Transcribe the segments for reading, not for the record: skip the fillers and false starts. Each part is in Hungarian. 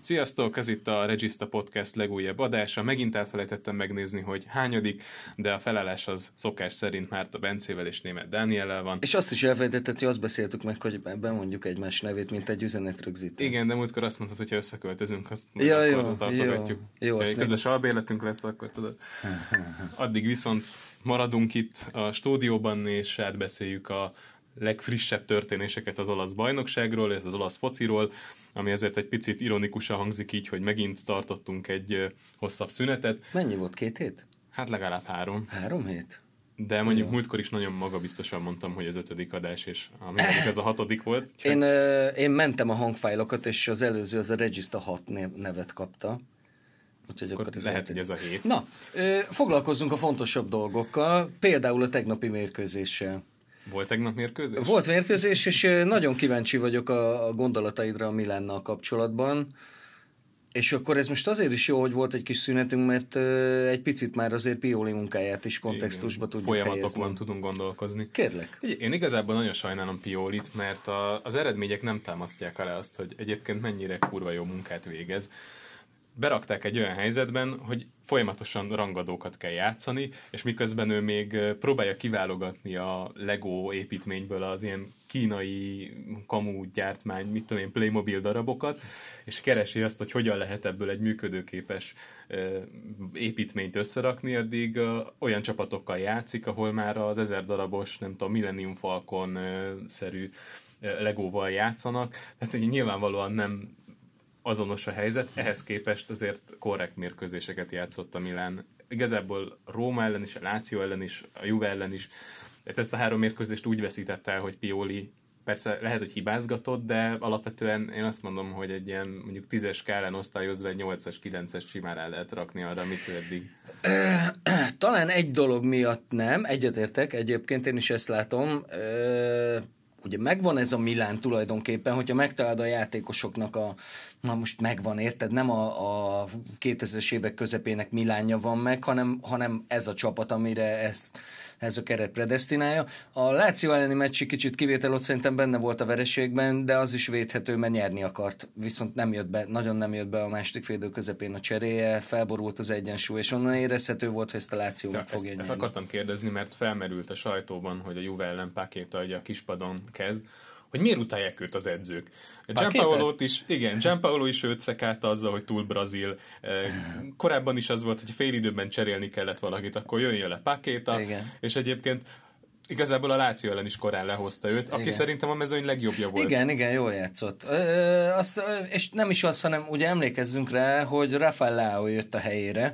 Sziasztok, ez itt a Regista Podcast legújabb adása. Megint elfelejtettem megnézni, hogy hányadik, de a felállás az szokás szerint Márta Bencével és Németh Dániellel van. És azt is elfelejtetted, hogy azt beszéltük meg, hogy ebben mondjuk egymás nevét, mint egy üzenetrögzítő. Igen, de múltkor azt mondtad, hogyha összeköltözünk, azt ja, akkor tartogatjuk. Jó, ha közös albérletünk lesz, akkor tudod. Addig viszont maradunk itt a stúdióban, és átbeszéljük a legfrissebb történéseket az olasz bajnokságról, és az olasz fociról, ami ezért egy picit ironikusan hangzik így, hogy megint tartottunk egy hosszabb szünetet. Mennyi volt, 2 hét? Hát legalább 3. 3 hét? De mondjuk múltkor is nagyon magabiztosan mondtam, hogy az 5. adás, és ez a 6. volt. Csak... Én mentem a hangfájlokat, és az előző, az a Regista 6 nevet kapta. Úgyhogy akkor lehet, hogy ez a 7. Na, foglalkozzunk a fontosabb dolgokkal, például a tegnapi mérkőzéssel. Volt tegnap mérkőzés? Volt mérkőzés, és nagyon kíváncsi vagyok a gondolataidra a Milánnal kapcsolatban. És akkor ez most azért is jó, hogy volt egy kis szünetünk, mert egy picit már azért Pioli munkáját is kontextusba tudjuk helyezni. Folyamatokban tudunk gondolkozni. Kérlek. Én igazából nagyon sajnálom Piolit, mert az eredmények nem támasztják alá azt, hogy egyébként mennyire kurva jó munkát végez. Berakták egy olyan helyzetben, hogy folyamatosan rangadókat kell játszani, és miközben ő még próbálja kiválogatni a Lego építményből az ilyen kínai kamu gyártmány, mit tudom én, Playmobil darabokat, és keresi azt, hogy hogyan lehet ebből egy működőképes építményt összerakni, addig olyan csapatokkal játszik, ahol már az 1000 darabos, nem tudom, Millennium Falcon-szerű Legóval játszanak, tehát így nyilvánvalóan nem azonos a helyzet, ehhez képest azért korrekt mérkőzéseket játszott a Milán. Igazából Róma ellen is, a Lazio ellen is, a Juve ellen is. Tehát ezt a 3 mérkőzést úgy veszített el, hogy Pioli persze lehet, hogy hibázgatott, de alapvetően én azt mondom, hogy egy ilyen mondjuk 10-es skálán osztályozva egy 8-as, 9-es simán el lehet rakni arra, amit eddig. Talán egy dolog miatt nem, egyetértek, egyébként én is ezt látom, ugye megvan ez a Milán tulajdonképpen, hogyha megtalálod a játékosoknak a, na most megvan, érted, nem a 2000-es évek közepének Milánja van meg, hanem ez a csapat, amire ez a keret predesztinálja. A Lazio elleni meccs kicsit kivétel, ott szerintem benne volt a vereségben, de az is védhető, mert nyerni akart. Viszont nem jött be, nagyon nem jött be a második félidő közepén a cseréje, felborult az egyensúly, és onnan érezhető volt, hogy ezt a Lazio meg fogja nyerni. Ezt akartam kérdezni, mert felmerült a sajtóban, hogy a Juve ellen Pakéta ugye a kispadon kezd, hogy miért utálják őt az edzők. Gianpaolo is őt szekálta azzal, hogy túl brazil. Korábban is az volt, hogy fél időben cserélni kellett valakit, akkor jöjjön le Pakéta, és egyébként igazából a Lazio ellen is korán lehozta őt, aki szerintem a mezőny legjobbja volt. Igen, jól játszott. És nem is az, hanem ugye emlékezzünk rá, hogy Rafael Leao jött a helyére,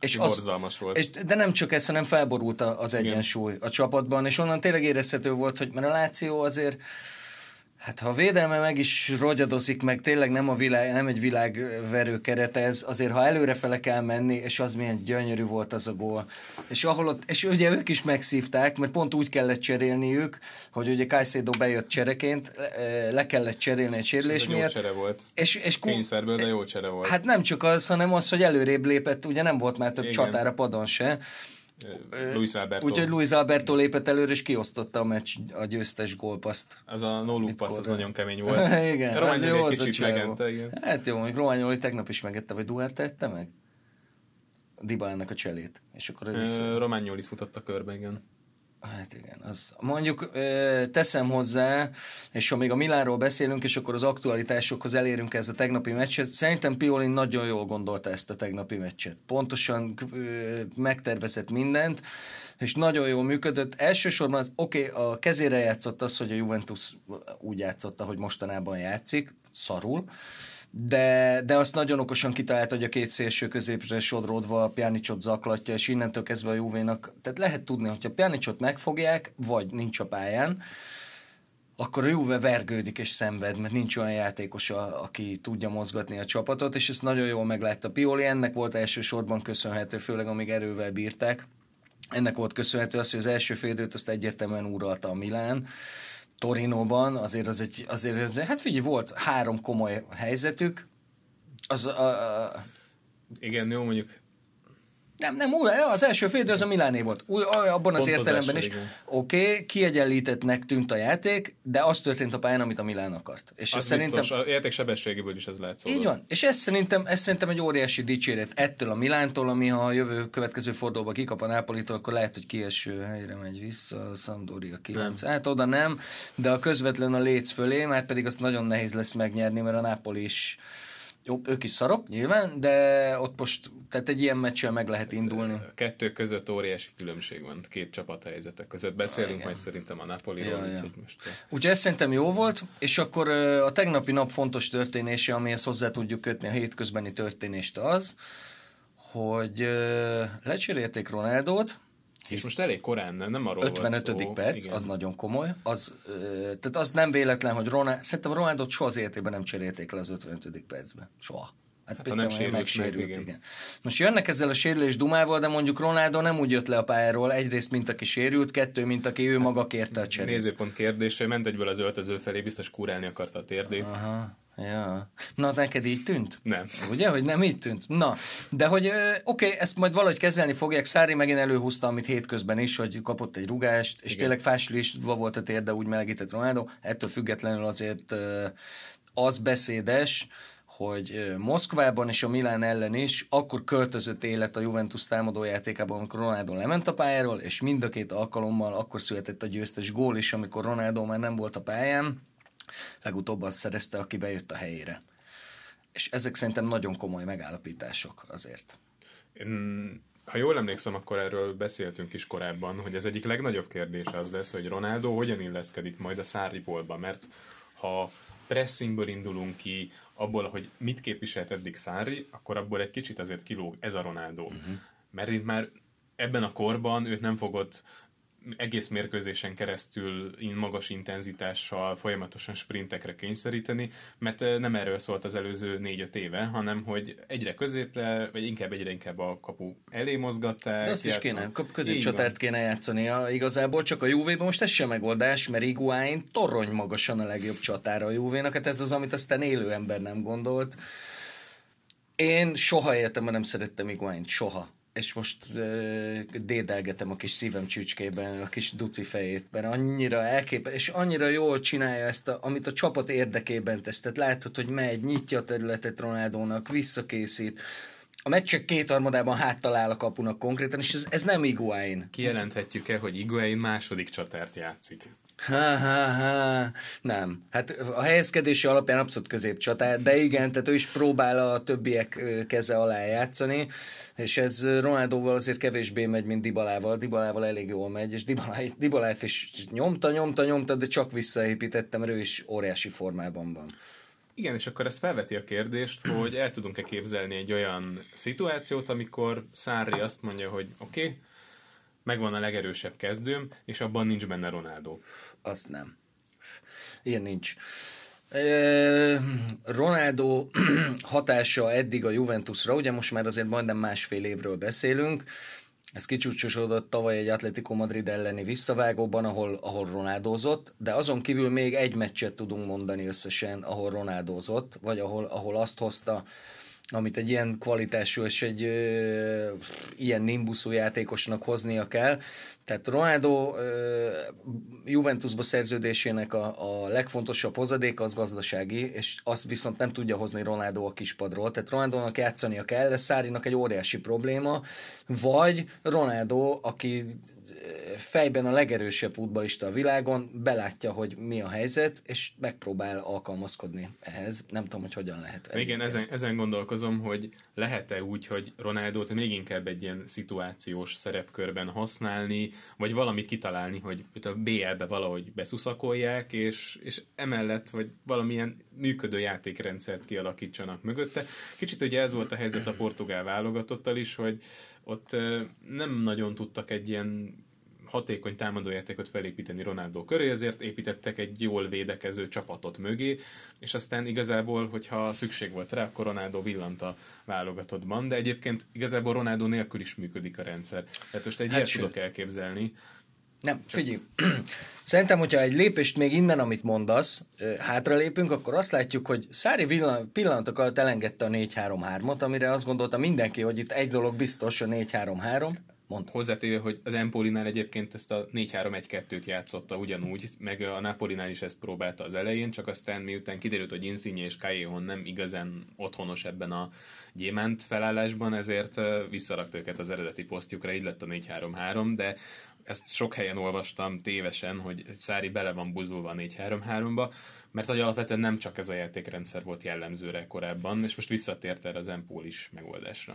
és borzalmas volt. De nem csak ez, hanem felborult az egyensúly a csapatban, és onnan tényleg érezhető volt, hogy mert a Lazio azért, hát ha a védelme meg is rogyadozik, meg tényleg nem egy világverő keret ez, azért ha előrefele kell menni, és az milyen gyönyörű volt az a gól. És ugye ők is megszívták, mert pont úgy kellett cserélniük, hogy ugye Caicedo bejött csereként, le kellett cserélni egy sérülés miatt. Jó csere volt. Kényszerből, de jó csere volt. Hát nem csak az, hanem az, hogy előrébb lépett, ugye nem volt már több csatára padon se. Úgyhogy Luis Alberto lépett előre, és kiosztotta a meccs a győztes gólpaszt. Az a no look pass, az nagyon kemény volt. Igen, az jó, az kicsit megente. Hát jó, mondjuk Romagnoli tegnap is megette, vagy Duarte ette meg? Dybalának a cselét. És akkor Romagnolit futott a körbe, igen. Hát igen, az mondjuk teszem hozzá, és ha még a Milánról beszélünk, és akkor az aktualitásokhoz elérünk ez a tegnapi meccset, szerintem Pioli nagyon jól gondolta ezt a tegnapi meccset. Pontosan megtervezett mindent, és nagyon jól működött. Elsősorban a kezére játszott az, hogy a Juventus úgy játszotta, hogy mostanában játszik, szarul, de azt nagyon okosan kitalált, hogy a 2 szélső középre sodródva Pjanićot zaklatja, és innentől kezdve a Juvénak, tehát lehet tudni, hogyha Pjanićot megfogják, vagy nincs a pályán, akkor a Juve vergődik és szenved, mert nincs olyan játékos, aki tudja mozgatni a csapatot, és ezt nagyon jól meglátta Pioli, ennek volt elsősorban köszönhető, főleg amíg erővel bírták, ennek volt köszönhető az, hogy az első fél időt azt egyértelműen uralta a Milán, Torinóban, hát figyelj, volt 3 komoly helyzetük. Igen, jó, mondjuk Nem, az első fél idő az a Miláné volt. Abban az értelemben is. Oké, kiegyenlítettnek tűnt a játék, de az történt a pályán, amit a Milán akart. És ez szerintem a játék sebességéből is ez látszódott. Így van. És ez szerintem egy óriási dicséret ettől a Milántól, ami ha a jövő következő fordulóba kikap a Nápolitól, akkor lehet, hogy kieső helyre megy vissza a Sampdoria 9. Hát oda nem, de a közvetlen a léc fölé, már pedig azt nagyon nehéz lesz megnyerni, mert a Nápoli is jó, ők is szarok, nyilván, de ott most, tehát egy ilyen meccsel meg lehet indulni. A kettő között óriási különbség van, két csapat helyzetek között. Beszélünk majd szerintem a Napoliról. Ja. Úgyhogy ez szerintem jó volt, és akkor a tegnapi nap fontos történése, amihez hozzá tudjuk kötni a hétközbeni történést az, hogy lecserélték Ronaldót. És most elég korán, nem arról 55. volt szó. 55. perc, igen. Az nagyon komoly. Tehát az nem véletlen, hogy szerintem Ronaldot soha az életében nem cserélték le az 55. percben. Soha. Hát ha nem sérült, igen. Most jönnek ezzel a sérülés dumával, de mondjuk Ronaldo nem úgy jött le a pályáról, egyrészt mint aki sérült, kettő mint aki ő maga kérte a cserét. Nézőpont kérdése, ment egyből az öltöző felé, biztos kúrálni akarta a térdét. Aha. Ja. Na, neked így tűnt? Nem. Ugye, hogy nem így tűnt? Na, de hogy oké, ezt majd valahogy kezelni fogják. Sarri megint előhúzta, amit hétközben is, hogy kapott egy rugást, és tényleg fásulva volt a térde, úgy melegített Ronaldo. Ettől függetlenül azért az beszédes, hogy Moszkvában és a Milán ellen is akkor költözött élet a Juventus támadójátékában, amikor Ronaldo lement a pályáról, és mind a két alkalommal akkor született a győztes gól is, amikor Ronaldo már nem volt a pályán. Legutóbb azt szerezte, aki bejött a helyére. És ezek szerintem nagyon komoly megállapítások azért. Ha jól emlékszem, akkor erről beszéltünk is korábban, hogy ez egyik legnagyobb kérdés az lesz, hogy Ronaldo hogyan illeszkedik majd a Sarriból, mert ha pressingből indulunk ki, abból, hogy mit képviselt eddig Sarri, akkor abból egy kicsit azért kilóg ez a Ronaldo. Mert itt már ebben a korban őt nem fogod egész mérkőzésen keresztül magas intenzitással folyamatosan sprintekre kényszeríteni, mert nem erről szólt az előző 4-5 éve, hanem hogy egyre középre, vagy inkább a kapu elé mozgatták. De azt is kéne, középcsatárt kéne játszania igazából, csak a Juve-ban most ez sem megoldás, mert Higuaín torony magasan a legjobb csatára a Juve-nak, hát ez az, amit aztán élő ember nem gondolt. Én soha életemben nem szerettem Higuaínt, soha. És most dédelgetem a kis szívem csücskében, a kis duci fejét, mert annyira elképesztő, és annyira jól csinálja ezt, amit a csapat érdekében tesz. Tehát látod, hogy megy, nyitja a területet Ronaldónak, visszakészít. A meccsek kétharmadában háttal áll a kapunak konkrétan, és ez nem Higuaín. Kijelenthetjük-e, hogy Higuaín második csatárt játszik? Nem. Hát a helyezkedése alapján abszolút középcsatár, de igen, tehát ő is próbál a többiek keze alá játszani, és ez Ronaldóval azért kevésbé megy, mint Dybalával. Dybalával elég jól megy, és Dybalát is nyomta, de csak visszaépítettem, mert ő is óriási formában van. Igen, és akkor ez felveti a kérdést, hogy el tudunk-e képzelni egy olyan szituációt, amikor Sarri azt mondja, hogy oké, megvan a legerősebb kezdőm, és abban nincs benne Ronaldo. Azt nem. Ilyen nincs. Ronaldo hatása eddig a Juventusra, ugye most már azért majdnem másfél évről beszélünk, ez kicsúcsosodott tavaly egy Atletico Madrid elleni visszavágóban, ahol Ronaldozott, de azon kívül még egy meccset tudunk mondani összesen, ahol Ronaldozott, vagy ahol azt hozta, amit egy ilyen kvalitású és egy ilyen nimbuszú játékosnak hoznia kell. Tehát Ronaldo Juventusba szerződésének a legfontosabb hozadéka az gazdasági, és azt viszont nem tudja hozni Ronaldo a kispadról. Tehát Ronaldónak játszania kell, ez Sarrinak egy óriási probléma, vagy Ronaldo, aki fejben a legerősebb futballista a világon, belátja, hogy mi a helyzet, és megpróbál alkalmazkodni ehhez. Nem tudom, hogy hogyan lehet. Igen, ezen gondolkozom, hogy lehet-e úgy, hogy Ronaldót még inkább egy ilyen szituációs szerepkörben használni, vagy valamit kitalálni, hogy őt a BL-be valahogy beszuszakolják, és emellett, vagy valamilyen működő játékrendszert kialakítsanak mögötte. Kicsit ugye ez volt a helyzet a portugál válogatottal is, hogy ott nem nagyon tudtak egy ilyen hatékony támadójátékot felépíteni Ronaldo köré, ezért építettek egy jól védekező csapatot mögé, és aztán igazából, hogyha szükség volt rá, akkor Ronaldo villant a válogatottban, de egyébként igazából Ronaldo nélkül is működik a rendszer. Tehát most egy ilyet tudok elképzelni. Nem, csak... Figyelj, szerintem, hogyha egy lépést még innen, amit mondasz, hátralépünk, akkor azt látjuk, hogy Sarri pillanatok alatt elengedte a 4-3-3-ot, amire azt gondolta mindenki, hogy itt egy dolog biztos, a 4-3-3. Hozzátéve, hogy az Empolinál egyébként ezt a 4-3-1-2-t játszotta ugyanúgy, meg a Napolinál is ezt próbálta az elején, csak aztán miután kiderült, hogy Insigne és Callejon nem igazán otthonos ebben a gyémánt felállásban, ezért visszarakt őket az eredeti posztjukra, így lett a 4-3-3, de ezt sok helyen olvastam tévesen, hogy Sarri bele van buzulva a 4-3-3-ba, mert hogy alapvetően nem csak ez a játékrendszer volt jellemzőre korábban, és most visszatért erre az Empolis megoldásra.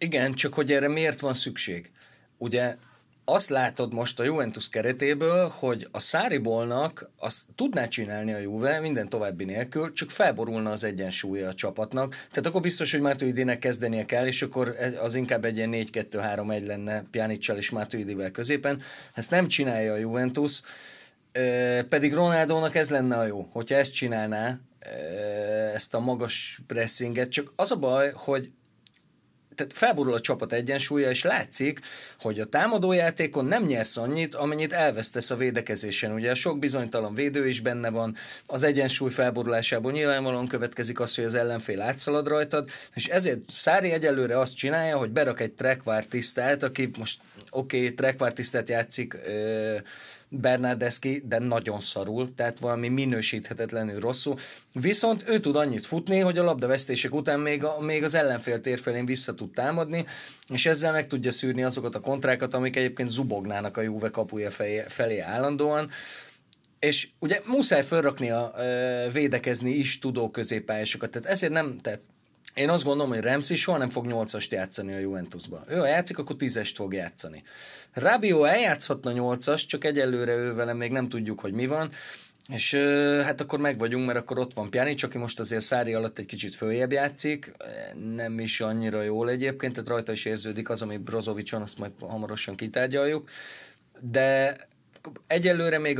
Igen, csak hogy erre miért van szükség? Ugye azt látod most a Juventus keretéből, hogy a Sarribolnak azt tudná csinálni a Juve minden további nélkül, csak felborulna az egyensúlya a csapatnak. Tehát akkor biztos, hogy Matuidinek kezdenie kell, és akkor az inkább egy ilyen 4-2-3-1 lenne Pjanićsal és Matuidivel középen. Ezt nem csinálja a Juventus, pedig Ronaldónak ez lenne a jó, hogyha ezt csinálná, ezt a magas pressinget. Csak az a baj, hogy tehát felborul a csapat egyensúlya, és látszik, hogy a támadójátékon nem nyersz annyit, amennyit elvesztesz a védekezésen. Ugye sok bizonytalan védő is benne van, az egyensúly felborulásából nyilvánvalóan következik az, hogy az ellenfél átszalad rajtad, és ezért Sarri egyelőre azt csinálja, hogy berak egy trekvártisztát, aki most trekvártisztát játszik Bernardeschi, de nagyon szarul, tehát valami minősíthetetlenül rosszul. Viszont ő tud annyit futni, hogy a labdavesztések után még az ellenfél térfelén vissza tud támadni, és ezzel meg tudja szűrni azokat a kontrákat, amik egyébként zubognának a Juve kapuja felé állandóan. És ugye muszáj felrakni a védekezni is tudó középpályásokat, tehát ezért nem... Tehát én azt gondolom, hogy Ramsey soha nem fog 8-ast játszani a Juventusban. Ő ha játszik, akkor 10-est fog játszani. Rabiot eljátszhatna 8-ast, csak egyelőre ő velem még nem tudjuk, hogy mi van, és hát akkor megvagyunk, mert akkor ott van Pjanić, aki most azért Sarri alatt egy kicsit följebb játszik, nem is annyira jól egyébként, tehát rajta is érződik az, ami Brozovićon, azt majd hamarosan kitárgyaljuk, de... Egyelőre még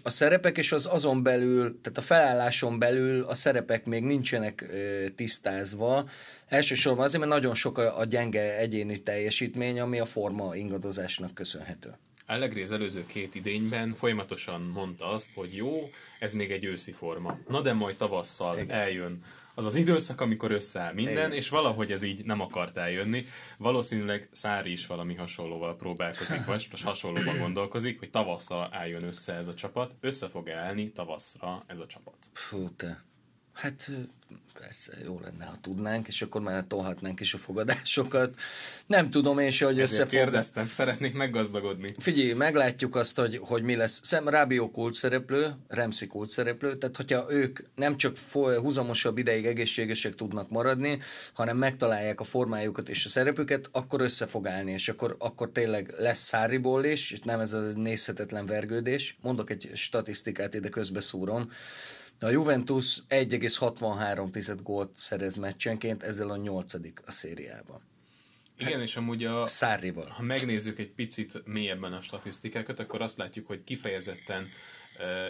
a szerepek és az azon belül, tehát a felálláson belül a szerepek még nincsenek tisztázva. Elsősorban azért, mert nagyon sok a gyenge egyéni teljesítmény, ami a forma ingadozásnak köszönhető. Allegri az előző két idényben folyamatosan mondta azt, hogy jó, ez még egy őszi forma. Na de majd tavasszal eljön az az időszak, amikor összeáll minden, és valahogy ez így nem akart eljönni. Valószínűleg Sarri is valami hasonlóval próbálkozik, vagy most hasonlóban gondolkozik, hogy tavasszal álljon össze ez a csapat, össze fog állni tavasszra ez a csapat. Fú, te. Hát persze jó lenne, ha tudnánk, és akkor már tolhatnánk is a fogadásokat. Nem tudom én se, hogy kérdeztem, szeretnék meggazdagodni. Figyelj, meglátjuk azt, hogy mi lesz. Rabiot kulcsszereplő, Ramsey kulcsszereplő, tehát hogyha ők nem csak húzamosabb ideig egészségesek tudnak maradni, hanem megtalálják a formájukat és a szerepüket, akkor össze fog állni, és akkor tényleg lesz Sarriból is, és nem ez a nézhetetlen vergődés. Mondok egy statisztikát, ide közbeszúrom. A Juventus 1,63 gólt szerez meccsenként, ezzel a 8. a szériában. Igen, és amúgy Sarrival. Ha megnézzük egy picit mélyebben a statisztikákat, akkor azt látjuk, hogy kifejezetten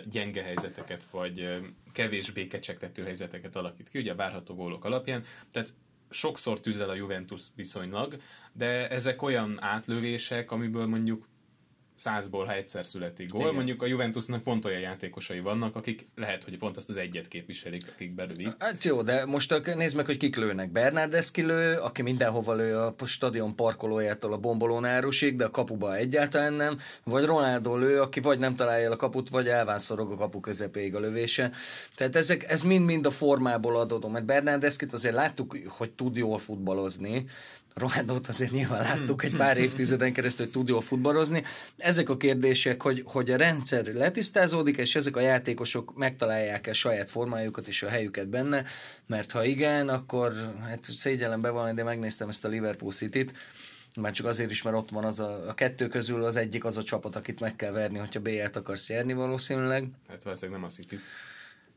gyenge helyzeteket, vagy kevésbé kecsegtető helyzeteket alakít ki, ugye várható gólok alapján, tehát sokszor tüzel a Juventus viszonylag, de ezek olyan átlövések, amiből mondjuk 100-ból, ha egyszer születik gól. Igen. Mondjuk a Juventusnak pont olyan játékosai vannak, akik lehet, hogy pont azt az egyet képviselik, akik belülik. Hát jó, de most nézd meg, hogy kik lőnek. Bernardeschi lő, aki mindenhova lő a stadion parkolójától a bombolónárusig, de a kapuba egyáltalán nem, vagy Ronaldo lő, aki vagy nem találja el a kaput, vagy elvánszorog a kapu közepéig a lövése. Tehát ez mind a formából adódó, mert Bernardeschit azért láttuk, hogy tud jól futballozni, Ronaldót azért nyilván láttuk egy pár évtizeden keresztül, hogy tud jól futballozni. Ezek a kérdések, hogy a rendszer letisztázódik, és ezek a játékosok megtalálják-e saját formájukat és a helyüket benne, mert ha igen, akkor hát szégyellem bevallani, de megnéztem ezt a Liverpool Cityt, már csak azért is, mert ott van az a kettő közül az egyik az a csapat, akit meg kell verni, hogyha BL-t akarsz járni valószínűleg. Hát valószínűleg nem a Cityt.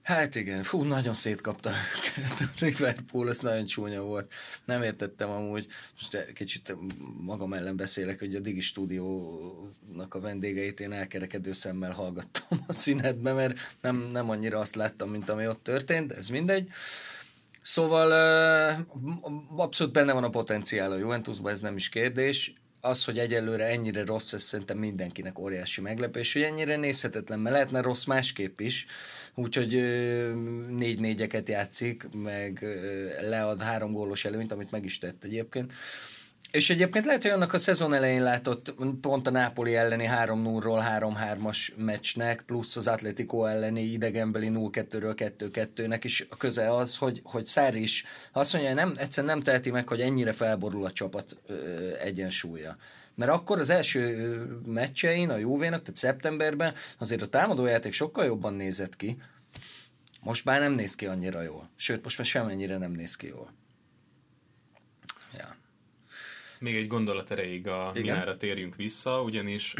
Hát igen, nagyon szétkapta őket a Liverpool, ez nagyon csúnya volt. Nem értettem amúgy, most kicsit magam ellen beszélek, hogy a Digi stúdiónak a vendégeit én elkerekedő szemmel hallgattam a szünetbe, mert nem annyira azt láttam, mint ami ott történt, de ez mindegy. Szóval abszolút benne van a potenciál a Juventusban, ez nem is kérdés. az, hogy egyelőre ennyire rossz, ez szerintem mindenkinek óriási meglepés, hogy ennyire nézhetetlen, mert lehetne rossz másképp is, úgyhogy 4-4-eket játszik, meg lead 3 gólos előnyt, amit meg is tett egyébként. És egyébként lehet, hogy annak a szezon elején látott pont a Napoli elleni 3-0-ról 3-3-as meccsnek, plusz az Atletico elleni idegenbeli 0-2-ről 2-2-nek is a köze az, hogy Sarri is azt mondja, hogy nem, egyszerűen nem teheti meg, hogy ennyire felborul a csapat egyensúlya. Mert akkor az első meccsein a Juvénak, tehát szeptemberben azért a támadójáték sokkal jobban nézett ki, most már nem néz ki annyira jól. Sőt, most már semennyire nem néz ki jól. Ja. Még egy gondolat erejéig a Milánra térjünk vissza, ugyanis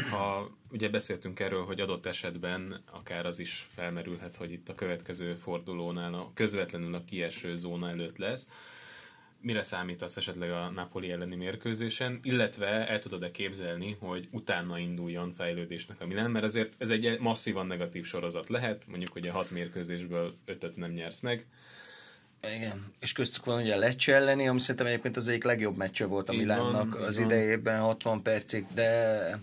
ugye beszéltünk erről, hogy adott esetben akár az is felmerülhet, hogy itt a következő fordulónál közvetlenül a kieső zóna előtt lesz. Mire számítasz esetleg a Napoli elleni mérkőzésen, illetve el tudod-e képzelni, hogy utána induljon fejlődésnek a Milán, mert azért ez egy masszívan negatív sorozat lehet, mondjuk hogy a 6 mérkőzésből 5-öt nem nyersz meg. Igen, és köztük van ugye a Lecce elleni, ami szerintem egyébként az egyik legjobb meccse volt a Milánnak az idejében, 60 percig, de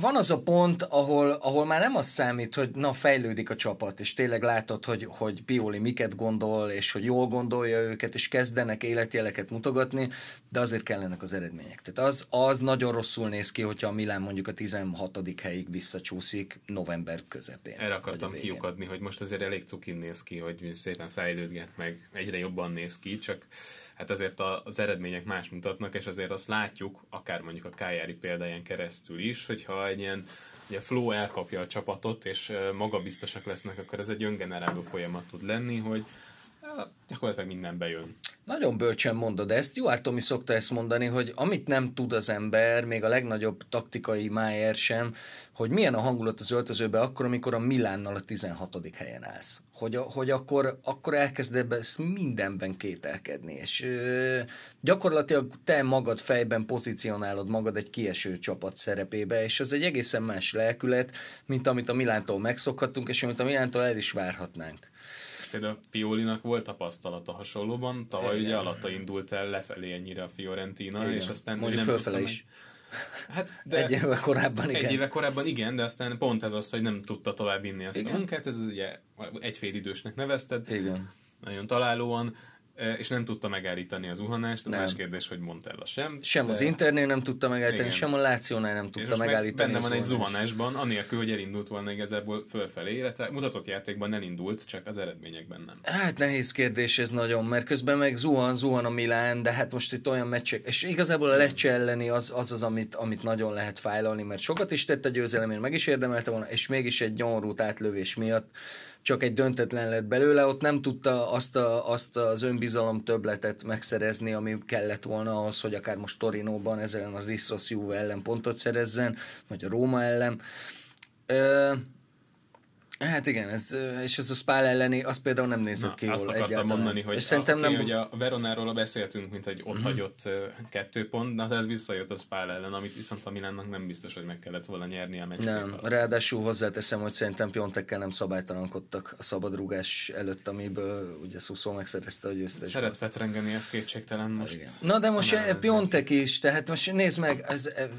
van az a pont, ahol már nem az számít, hogy na, fejlődik a csapat, és tényleg látod, hogy Pioli miket gondol, és hogy jól gondolja őket, és kezdenek életjeleket mutogatni, de azért kellenek az eredmények. Tehát az nagyon rosszul néz ki, hogyha a Milán mondjuk a 16. helyig visszacsúszik november közepén. Erre akartam kiukadni, hogy most azért elég cukin néz ki, hogy szépen fejlődget, meg egyre jobban néz ki, csak hát azért az eredmények más mutatnak, és azért azt látjuk, akár mondjuk a Cagliari példáján keresztül is, hogyha egy ilyen ugye flow elkapja a csapatot, és magabiztosak lesznek, akkor ez egy öngeneráló folyamat tud lenni, hogy gyakorlatilag minden bejön. Nagyon bölcsen mondod ezt. Juárd Tomi szokta ezt mondani, hogy amit nem tud az ember, még a legnagyobb taktikai májer sem, hogy milyen a hangulat az öltözőbe akkor, amikor a Milánnal a 16. helyen állsz. Hogy akkor elkezded ezt mindenben kételkedni. És gyakorlatilag te magad fejben pozícionálod magad egy kieső csapat szerepébe, és az egy egészen más lelkület, mint amit a Milántól megszokhattunk, és amit a Milántól el is várhatnánk. Például a Piolinak volt tapasztalata hasonlóban, tavaly ugye alatta indult el lefelé ennyire a Fiorentina, igen. És aztán mondjuk fölfele is. Hát, de egy éve korábban igen, de aztán pont ez az, hogy nem tudta tovább vinni azt igen. A munkát, ez ugye egyfélidősnek nevezted, igen. Nagyon találóan, és nem tudta megállítani az zuhanást, az nem. Más kérdés, hogy Montella sem. Sem de... az Internél nem tudta megállítani, igen. Sem a Lációnál nem tudta megállítani. Benne van egy zuhanásban, anélkül, hogy elindult volna igazából fölfelé, illetve mutatott játékban elindult, csak az eredményekben nem. Hát nehéz kérdés ez nagyon, mert közben meg zuhan a Milán, de hát most itt olyan meccsek, és igazából a Lecce elleni az amit nagyon lehet fájlalni, mert sokat is tett a győzelemért, meg is érdemelte volna, és mégis egy nyomorult átlövés miatt csak egy döntetlen lett belőle, ott nem tudta azt az önbizalom többletet megszerezni, ami kellett volna ahhoz, hogy akár most Torinóban ezzel a Rissos Juve ellen pontot szerezzen, vagy a Róma ellen. Hát igen, ez a Spal elleni, az például nem nézett ki jól egyáltalán. Azt akartam mondani, hogy ugye a Veronáról beszéltünk, mint egy otthagyott 2 pont, de ez visszajött a Spal ellen, amit viszont a Milánnak nem biztos, hogy meg kellett volna nyerni a meccsét. Nem, ráadásul hozzáteszem, hogy szerintem Piontekkel nem szabálytalankodtak a szabadrugás előtt, amiből ugye Szuszó megszerezte a győztesből. Szeret fetrengeni, ez kétségtelen most. Igen. Na de most Piontek is, tehát most nézd meg,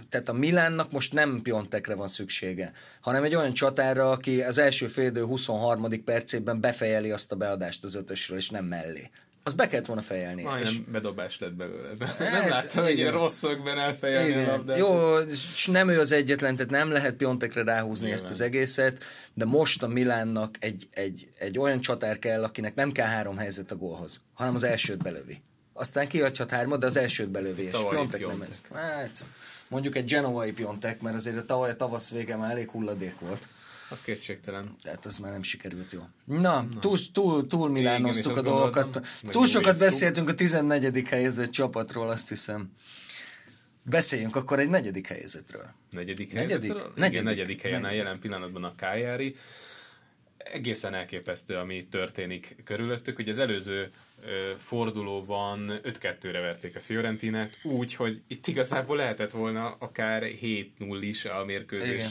tehát a Milánnak most nem Piontekre van szüksége, hanem egy olyan csatára, aki az első félidő 23. percében befejeli azt a beadást az 5-ösről, és nem mellé. Az be kellett volna fejelni. És... bedobás lett belőle. Nem láttam, hogy ilyen rossz szögben elfejelni a labdát. Jó, és nem ő az egyetlen, tehát nem lehet Piontekre ráhúzni ezt az egészet, de most a Milánnak egy olyan csatár kell, akinek nem kell 3 helyzet a gólhoz, hanem az elsőt belövi. Aztán kihagyhat 3-at, de az elsőt belövi, és Piontek nem ez. Hát, mondjuk egy genovai Piontek, mert azért a tavaly a tavasz vége már elég hulladék volt. Az kétségtelen. Tehát az már nem sikerült jó. Na, túl milánoztuk a dolgokat. Túl sokat beszéltünk a 14. helyezett csapatról, azt hiszem. Beszéljünk akkor egy 4. helyezetről. 4. helyezetről? Igen, 4. helyen áll jelen pillanatban a Cagliari. Egészen elképesztő, ami történik körülöttük. Ugye az előző fordulóban 5-2-re verték a Fiorentinát, úgy, hogy itt igazából lehetett volna akár 7-0 is a mérkőzés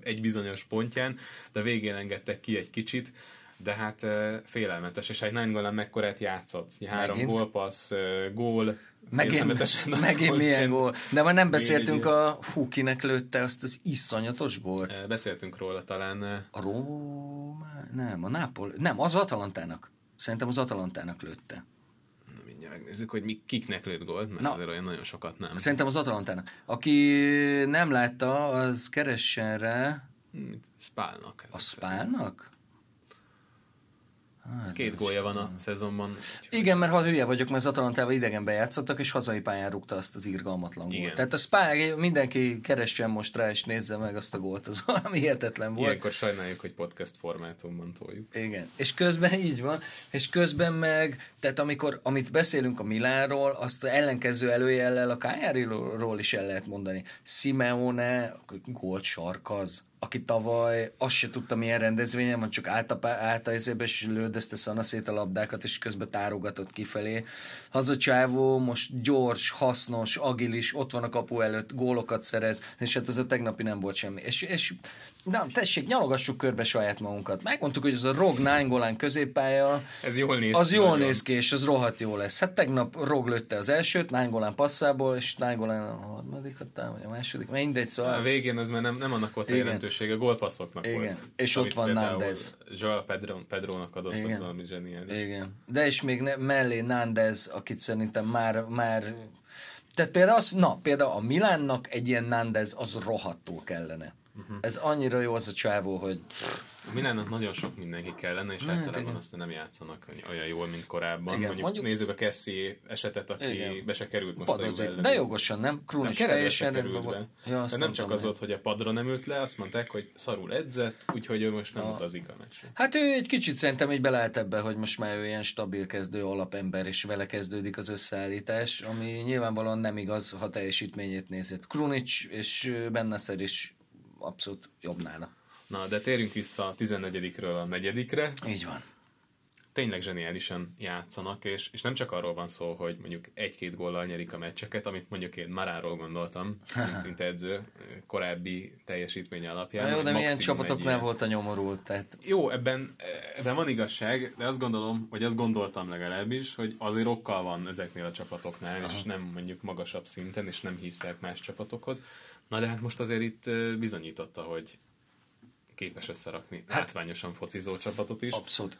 egy bizonyos pontján, de végén engedtek ki egy kicsit. de hát félelmetes, és hát Nainggolan mekkorát játszott, 3 gólpassz, gól, megint milyen gól, de már nem beszéltünk a Fukinek lőtte azt az iszonyatos gólt. Beszéltünk róla talán. A Róma, nem, a Napoli, nem, az Atalantának, szerintem az Atalantának lőtte. Megnézzük, hogy kiknek lőtt gólt, mert azért olyan nagyon sokat nem. Szerintem az Atalantának. Aki nem látta, az keressen rá... Spálnak. A Spálnak? Hát, 2 gólja van a szezonban. Igen, mert ha hülye vagyok, mert az Atalantával idegenben játszottak, és hazai pályán rúgta azt az irgalmatlan gólt. Tehát a Spál, mindenki keressen most rá, és nézze meg azt a gólt, az valami hihetetlen volt. Ilyenkor sajnáljuk, hogy podcast formátumban toljuk. Igen, és közben így van, és közben meg, tehát amikor, amit beszélünk a Milánról, azt ellenkező előjellel a Cagliariról is el lehet mondani. Simeone gólt sarkaz, aki tavaly azt se tudta, milyen rendezvényen van, csak állt a izébe, és lődözte szanaszét a labdákat, és közben tárogatott kifelé. Hazacsávó most gyors, hasznos, agilis, ott van a kapu előtt, gólokat szerez, és hát ez a tegnapi nem volt semmi. És na, tessék, nyalogassuk körbe saját magunkat. Megmondtuk, hogy ez a Rog Nainggolan középpálya, ez jól néz az jól néz ki, és az rohadt jó lesz. Hát tegnap Rog lőtte az elsőt, Nainggolan passzából, és Nainggolan a harmadik, vagy a második, mindegy, szóval. A végén az már nem annak volt jelentő. A gólpasszoknak volt. És ott van Nández. Joao Pedrónak adott az valami zseniális. Igen. De és még mellé Nández, akit szerintem már... Tehát például a Milánnak egy ilyen Nández, az rohadtul kellene. Ez annyira jó az a csávó, hogy... A Milánnak nagyon sok mindenki kellene, és általában aztán nem játszanak olyan jól, mint korábban. Igen, mondjuk nézzük a Kessie esetet, aki be se került most a jövő. De jogosan, nem? Krón is teljesen rendben volt. Ja, de nem csak az volt, hogy a padra nem ült le, azt mondták, hogy szarul edzett, úgyhogy ő most nem utazik a meccsre. Hát ő egy kicsit szerintem így beleállt ebbe, hogy most már ő ilyen stabil kezdő alapember, és vele kezdődik az összeállítás, ami nyilvánvalóan nem igaz, ha teljesítményét nézett. Krunić és Bennasser is abszolút jobb nála. Na, de térjünk vissza a 14-ről a 4-re. Így van. Tényleg zseniálisan játszanak, és nem csak arról van szó, hogy mondjuk 1-2 góllal nyerik a meccseket, amit mondjuk én Maráról gondoltam, mint edző, korábbi teljesítménye alapján. Na jó, de milyen csapatoknál volt a nyomorult? Tehát... Jó, ebben van igazság, de azt gondolom, vagy azt gondoltam legalábbis, hogy azért okkal van ezeknél a csapatoknál, és nem mondjuk magasabb szinten, és nem hívták más csapatokhoz. Na de hát most azért itt bizonyította, hogy képes összerakni látványosan focizó csapatot is. Abszolút.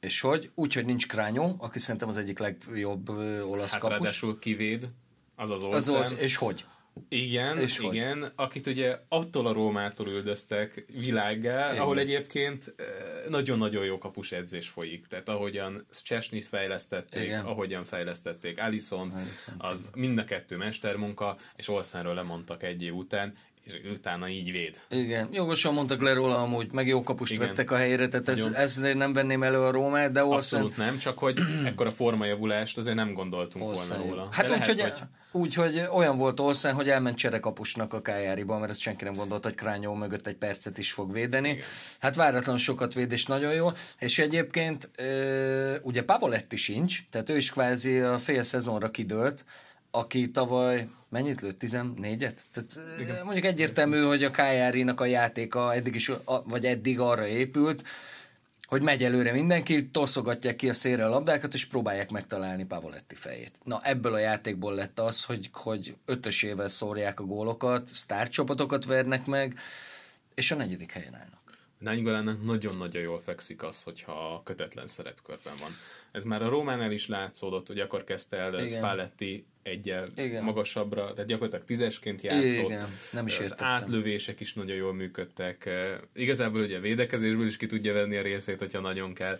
És hogy? Úgy, hogy nincs Krányó, aki szerintem az egyik legjobb olasz kapus. Hát ráadásul kivéd, az az Olszán. És hogy? Igen, és igen. Hogy? Akit ugye attól a Rómától üldöztek világgá, igen. Ahol egyébként nagyon-nagyon jó kapus edzés folyik. Tehát ahogyan Szczesnyit fejlesztették, igen. Ahogyan fejlesztették Alisson, az mind a 2 mestermunka, és Olszánról lemondtak 1 év után, és utána így véd. Igen, jogosan mondtak le róla amúgy, meg jó kapust vettek a helyére, tehát ezt nem venném elő a Rómát, de abszolút nem, csak hogy ekkora formajavulást azért nem gondoltunk volna róla. Hát úgyhogy olyan volt Olszán, hogy elment cserekapusnak a Cagliariban, mert ezt senki nem gondolt, hogy Krányó mögött egy percet is fog védeni. Igen. Hát váratlan sokat véd, és nagyon jó. És egyébként ugye Pavoletti sincs, tehát ő is kvázi a fél szezonra kidőlt, aki tavaly mennyit lőtt? 14-et? Tehát igen. Mondjuk egyértelmű, hogy a Cagliarinak a játéka eddig is, vagy eddig arra épült, hogy megy előre mindenki, torszogatják ki a szélre a labdákat, és próbálják megtalálni Pavoletti fejét. Na, ebből a játékból lett az, hogy 5-ösével szórják a gólokat, sztárcsapatokat vernek meg, és a 4. helyen állnak. Nainggolannak nagyon-nagyon jól fekszik az, hogyha kötetlen szerepkörben van. Ez már a Rómánál is látszódott, hogy akkor kezdte el Spalletti egyel magasabbra, tehát gyakorlatilag 10-esként játszott. Igen. Nem is értettem. Az átlövések is nagyon jól működtek. Igazából ugye a védekezésből is ki tudja venni a részét, hogyha nagyon kell.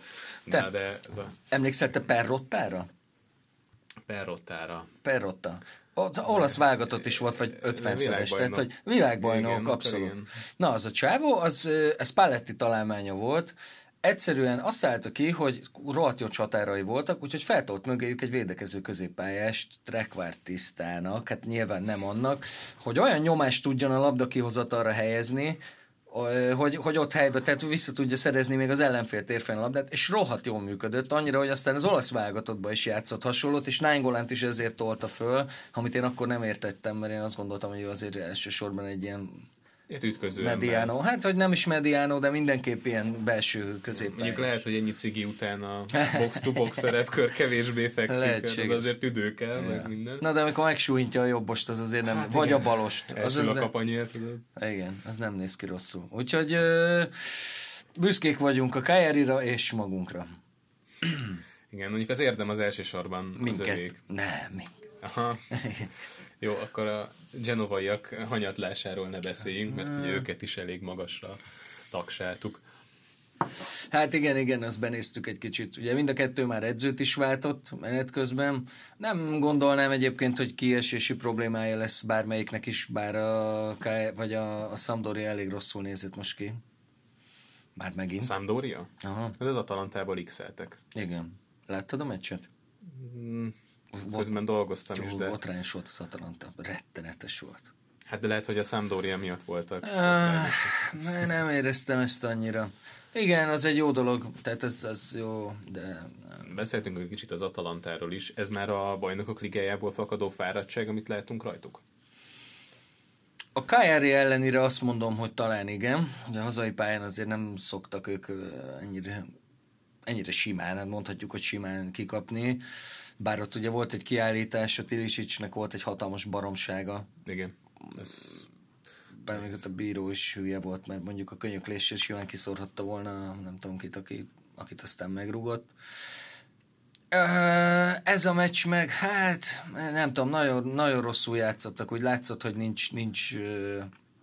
Emlékszel te Perrottára? Perrotta. Az olasz válogatott is volt, vagy 50-szeres, tehát hogy világbajnok, igen, abszolút. Igen. Na, az a csávó, ez Spalletti találmánya volt, egyszerűen azt állta ki, hogy rohadt jó csatárai voltak, úgyhogy feltolt mögéjük egy védekező középpályást trekvártisztának, hát nyilván nem annak, hogy olyan nyomást tudjon a labda kihozatalra helyezni, hogy ott helybe, tehát vissza tudja szerezni még az ellenfél térfén a labdát, és rohadt jól működött, annyira, hogy aztán az olasz válogatottban is játszott hasonlót, és Nainggolant is ezért tolta föl, amit én akkor nem értettem, mert én azt gondoltam, hogy ő azért elsősorban egy ilyen ütközően. Mediano. Hát, hogy nem is Mediano, de mindenképp ilyen belső középpályás. Mondjuk lehet, hogy ennyi cigi után a box-to-box szerepkör kevésbé fekszik, de azért üdő kell, ja. Meg minden. Na, de amikor megsújintja a jobbost, az azért nem, hát vagy igen. A balost. Elsül a kapanyért, tudod. Igen, az nem néz ki rosszul. Úgyhogy büszkék vagyunk a Kairira és magunkra. Igen, mondjuk az érdem az elsősorban minket. Az övék. Nem, minket. Aha. Jó, akkor a genovaiak hanyatlásáról ne beszéljünk, mert ugye őket is elég magasra taksáltuk. Hát igen, azt benéztük egy kicsit. Ugye mind a kettő már edzőt is váltott menet közben. Nem gondolnám egyébként, hogy kiesési problémája lesz bármelyiknek is, bár a Sampdoria elég rosszul nézett most ki. Már megint. Sampdoria? Aha. Ez az Atalantából x-eltek. Igen. Láttad a meccset? Közben dolgoztam is, de... Botrányos volt az Atalanta, rettenetes volt. Hát de lehet, hogy a Sampdoria miatt voltak. Nem éreztem ezt annyira. Igen, az egy jó dolog, tehát ez jó, de... Beszéltünk egy kicsit az Atalantáról is. Ez már a Bajnokok Ligájából fakadó fáradtság, amit látunk rajtuk? A Cagliari ellenére azt mondom, hogy talán igen. Ugye a hazai pályán azért nem szoktak ők ennyire simán, hát mondhatjuk, hogy simán kikapni. Bár ott ugye volt egy kiállítás, a Tilisicsnek volt egy hatalmas baromsága. Igen. Bármikor a bíró is hülye volt, mert mondjuk a könyöklésért simán kiszorhatta volna, nem tudom kit, akit aztán megrúgott. Ez a meccs meg, hát nem tudom, nagyon, nagyon rosszul játszottak, úgy látszott, hogy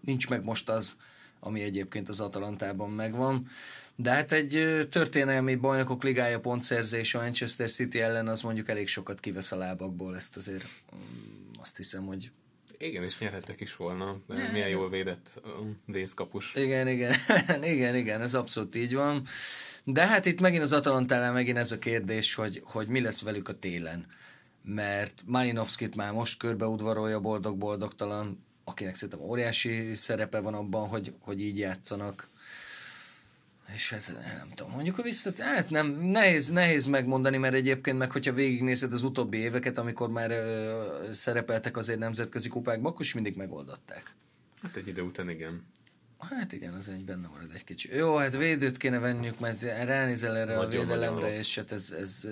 nincs meg most az, ami egyébként az Atalantában megvan. De hát egy történelmi Bajnokok Ligája pontszerzés a Manchester City ellen, az mondjuk elég sokat kivesz a lábakból, ezt azért azt hiszem, hogy... Igen, és nyerhettek is volna, mert milyen jól védett vészkapus. Igen, ez abszolút így van. De hát itt megint az Atalantánál megint ez a kérdés, hogy mi lesz velük a télen. Mert Malinovskit már most körbeudvarolja boldog-boldogtalan, akinek szerintem óriási szerepe van abban, hogy így játszanak. És hát nem tudom, mondjuk a hát nem, nehéz megmondani, mert egyébként meg, hogyha végignézed az utóbbi éveket, amikor már szerepeltek azért nemzetközi kupákban, akkor is mindig megoldották. Hát egy idő után igen. Hát igen, az egy benne marad egy kicsi. Jó, hát védőt kéne venniük, mert ránézel erre a védelemre, és hát ez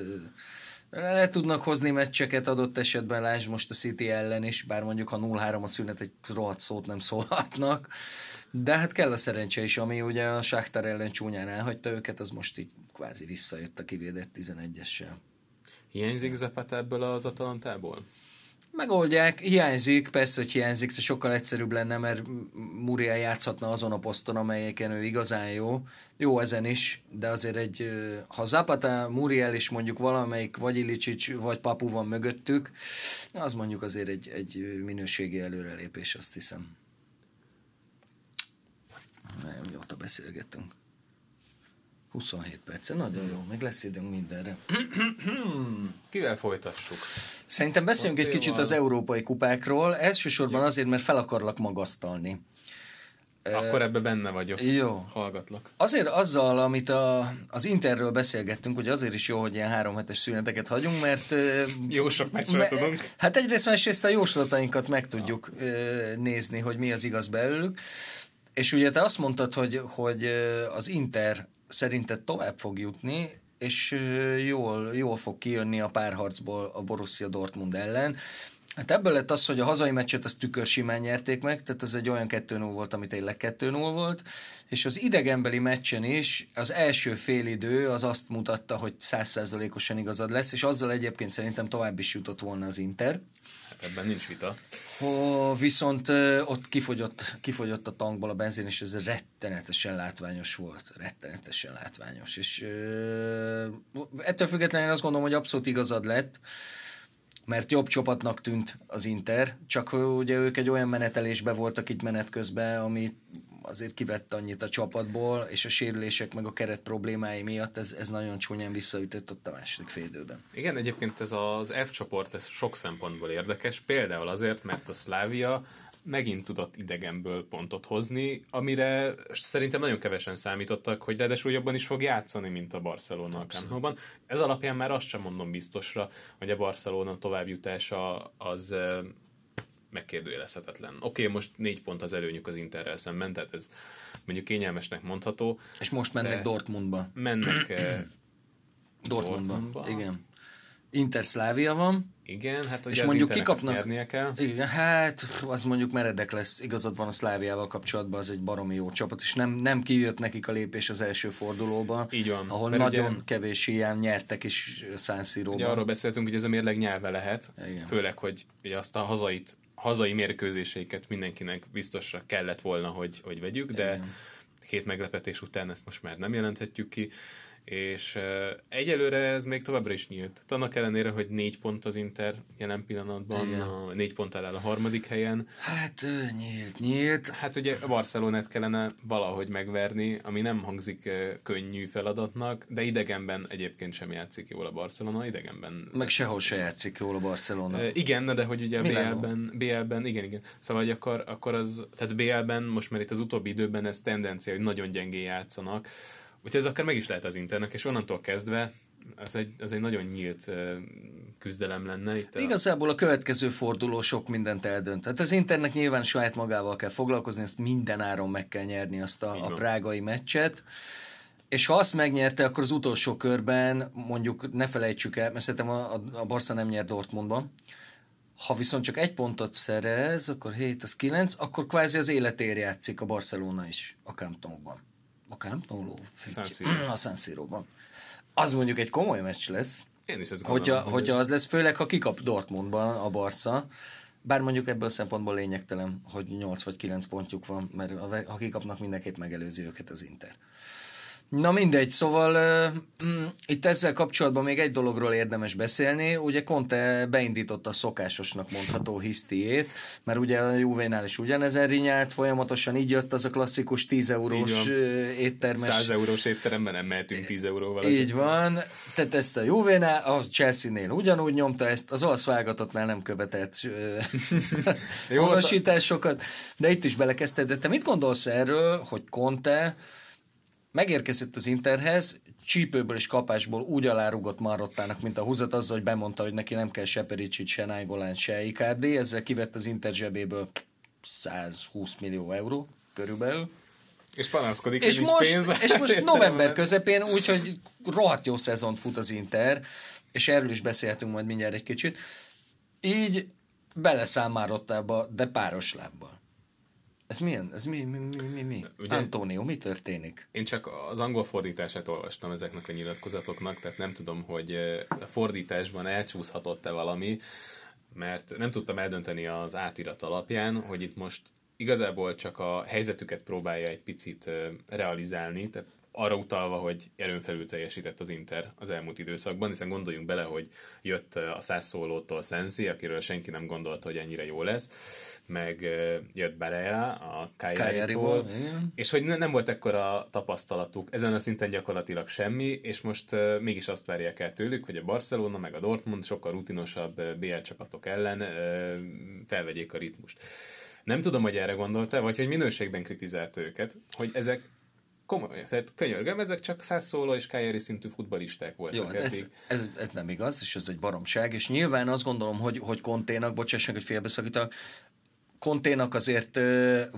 le tudnak hozni meccseket adott esetben, lásd most a City ellen is, bár mondjuk ha 0-3 a szünet, egy rohadt szót nem szólhatnak. De hát kell a szerencse is, ami ugye a Sáktár ellen csúnyán elhagyta őket, az most így kvázi visszajött a kivédett 11-essel. Hiányzik Zapata ebből az Atalantából? Megoldják, hiányzik, persze, hogy hiányzik, de sokkal egyszerűbb lenne, mert Muriel játszhatna azon a poszton, amelyeken ő igazán jó. Jó ezen is, de azért ha Zapata, Muriel és mondjuk valamelyik vagy Ilicic, vagy Papu van mögöttük, az mondjuk azért egy minőségi előrelépés, azt hiszem. Nagyon jóta beszélgetünk. 27 perc, nagyon jó, még lesz időnk mindenre. Kivel folytassuk? Szerintem beszéljünk egy kicsit az európai kupákról, elsősorban azért, mert fel akarlak magasztalni. Akkor ebbe benne vagyok. Jó. Hallgatlak. Azért azzal, amit az Interről beszélgettünk, hogy azért is jó, hogy ilyen 3 hetes szüneteket hagyunk, mert... jó sok meccsről tudunk. Hát egyrészt a jóslatainkat meg tudjuk nézni, hogy mi az igaz belőlük. És ugye te azt mondtad, hogy az Inter szerinted tovább fog jutni, és jól fog kijönni a párharcból a Borussia Dortmund ellen. Hát ebből lett az, hogy a hazai meccset az tükörsimán nyerték meg, tehát ez egy olyan 2-0 volt, amit tényleg 2-0 volt, és az idegenbeli meccsen is az első félidő az azt mutatta, hogy 100%-osan igazad lesz, és azzal egyébként szerintem tovább is jutott volna az Inter. Hát ebben nincs vita. Viszont ott kifogyott a tankból a benzin, és ez rettenetesen látványos volt. Rettenetesen látványos. És ettől függetlenül azt gondolom, hogy abszolút igazad lett, mert jobb csapatnak tűnt az Inter, csak ugye ők egy olyan menetelésben voltak itt menet közben, ami azért kivett annyit a csapatból, és a sérülések meg a keret problémái miatt ez nagyon csúnyán visszaütött ott a második félidőben. Igen, egyébként ez az F csoport ez sok szempontból érdekes, például azért, mert a Szlávia megint tudott idegenből pontot hozni, amire szerintem nagyon kevesen számítottak, hogy ráadásul jobban is fog játszani, mint a Barcelona a Camp-ban. Ez alapján már azt sem mondom biztosra, hogy a Barcelona továbbjutása az megkérdőjelezhetetlen. Oké, most 4 pont az előnyük az Interrel szemben, tehát ez mondjuk kényelmesnek mondható. És most mennek Dortmundba. Mennek Dortmundba, igen. Inter-Szlávia van. Igen, hát ugye és az mondjuk kikapnak, kell. Igen, hát az mondjuk meredek lesz, igazad van a Szláviával kapcsolatban, az egy baromi jó csapat, és nem kijött nekik a lépés az első fordulóba, így van, ahol nagyon ugye, kevés ilyen nyertek is San Siróban. Ugye arról beszéltünk, hogy ez a mérleg nyelve lehet, igen. Főleg, hogy ugye azt a hazai mérkőzéseiket mindenkinek biztosra kellett volna, hogy vegyük, de igen. 2 meglepetés után ezt most már nem jelenthetjük ki, és egyelőre ez még továbbra is nyílt. Annak ellenére, hogy 4 pont az Inter jelen pillanatban, 4 ponttal áll a 3. helyen. Hát nyílt. Hát ugye Barcelonát kellene valahogy megverni, ami nem hangzik könnyű feladatnak, de idegenben egyébként sem játszik jól a Barcelona, idegenben. Meg sehol se játszik jól a Barcelona. Igen, de hogy ugye BL-ben igen. Szóval hogy akkor az, tehát BL-ben most már itt az utóbbi időben ez tendencia, hogy nagyon gyengén játszanak. Úgyhogy ez akár meg is lehet az Internek, és onnantól kezdve az egy nagyon nyílt küzdelem lenne. Itt igazából a következő forduló sok mindent eldönt. Hát az Internek nyilván saját magával kell foglalkozni, azt minden áron meg kell nyerni azt a prágai meccset. És ha azt megnyerte, akkor az utolsó körben mondjuk ne felejtsük el, mert szerintem a Barca nem nyert Dortmundban. Ha viszont csak 1 pontot szerez, akkor 7, az 9, akkor kvázi az életért játszik a Barcelona is a Camp Nou-ban. A Camp Nou, a San Siróban. Az mondjuk egy komoly meccs lesz, hogyha az lesz, főleg ha kikap Dortmundban a Barca, bár mondjuk ebből a szempontból lényegtelen, hogy 8 vagy 9 pontjuk van, mert ha kikapnak, mindenképp megelőzi őket az Inter. Na mindegy, szóval itt ezzel kapcsolatban még egy dologról érdemes beszélni, ugye Conte beindította a szokásosnak mondható hisztiét, mert ugye a Juvénál is ugyanezen rinyált, folyamatosan így jött az a klasszikus 10 eurós éttermes. 100 eurós étteremben nem mehetünk 10 euróval. Így van, tehát ezt a Juvénál, a Chelsea-nél ugyanúgy nyomta ezt, az olasz válogatottnál nem követett honosításokat, de itt is belekezdted, de te mit gondolsz erről, hogy Conte megérkezett az Interhez, csípőből és kapásból úgy alárugott Marottának, mint a húzat, azzal, hogy bemondta, hogy neki nem kell se Pericsit, se Nainggolan, se Icardi, ezzel kivett az Inter zsebéből 120 millió euró körülbelül. És panaszkodik, hogy nincs pénz. És most november közepén, úgyhogy rohadt jó szezont fut az Inter, és erről is beszélhetünk majd mindjárt egy kicsit. Így beleszáll Marottába, de páros lábbal. Ez milyen? Ez mi? Ugye, Antonio, mi történik? Én csak az angol fordítását olvastam ezeknek a nyilatkozatoknak, tehát nem tudom, hogy a fordításban elcsúszhatott-e valami, mert nem tudtam eldönteni az átirat alapján, hogy itt most igazából csak a helyzetüket próbálja egy picit realizálni, tehát arra utalva, hogy erőn felül teljesített az Inter az elmúlt időszakban, hiszen gondoljunk bele, hogy jött a Sassuolótól Sensi, akiről senki nem gondolta, hogy ennyire jó lesz, meg jött Barella a Cagliaritól, és hogy nem volt ekkora tapasztalatuk, ezen a szinten gyakorlatilag semmi, és most mégis azt várják el tőlük, hogy a Barcelona meg a Dortmund sokkal rutinosabb BL csapatok ellen felvegyék a ritmust. Nem tudom, hogy erre gondolta, vagy hogy minőségben kritizált őket, hogy ezek komoly, tehát könyörgöm, ezek csak Sassuolo és Cagliari szintű futballisták voltak. Jó, ez nem igaz, és ez egy baromság, és nyilván azt gondolom, hogy Conténak, bocsáss meg, hogy félbeszakítanak, Conténak azért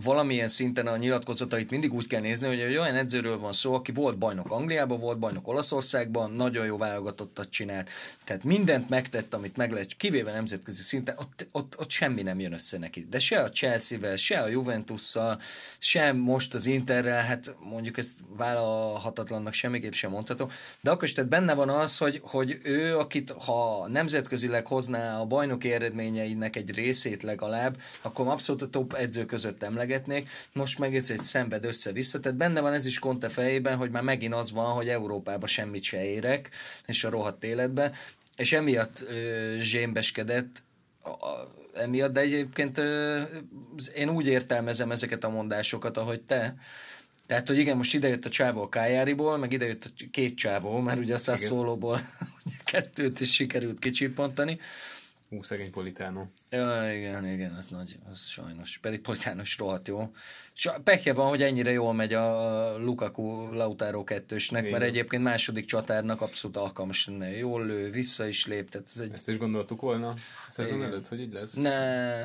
valamilyen szinten a nyilatkozatait mindig úgy kell nézni, hogy olyan edzőről van szó, aki volt bajnok Angliában, volt bajnok Olaszországban, nagyon jó válogatottat csinált, tehát mindent megtett, amit meg lehet, kivéve nemzetközi szinten, ott semmi nem jön össze neki. De se a Chelsea-vel, se a Juventusszal, sem most az Interrel, hát mondjuk ezt vállalhatatlannak semmiképp sem mondható, de akkor is tehát benne van az, hogy ő, akit ha nemzetközileg hozná a bajnoki eredményeinek egy részét legalább, akkor abszolút a top edző között emlegetnék, most meg ez egy szenved össze-vissza, tehát benne van ez is Conte fejében, hogy már megint az van, hogy Európában semmit se érek, és a rohadt életben, és emiatt zsémbeskedett, emiatt, de egyébként én úgy értelmezem ezeket a mondásokat, ahogy te, tehát, hogy igen, most idejött a csávó a Cagliariból, meg idejött a 2 csávó, mert ugye a Sassuolóból 2-t is sikerült kicsippantani. Hú, szegény Politano. Ja, igen, ez nagy, az sajnos. Pedig Politano is rohadt jó. Pekje van, hogy ennyire jól megy a Lukaku-Lautaro 2-snek, mert egyébként második csatárnak abszolút alkalmas lenne. Jól lő, vissza is lép. Tehát ez egy... Ezt is gondoltuk volna szezon előtt, hogy így lesz? Ne.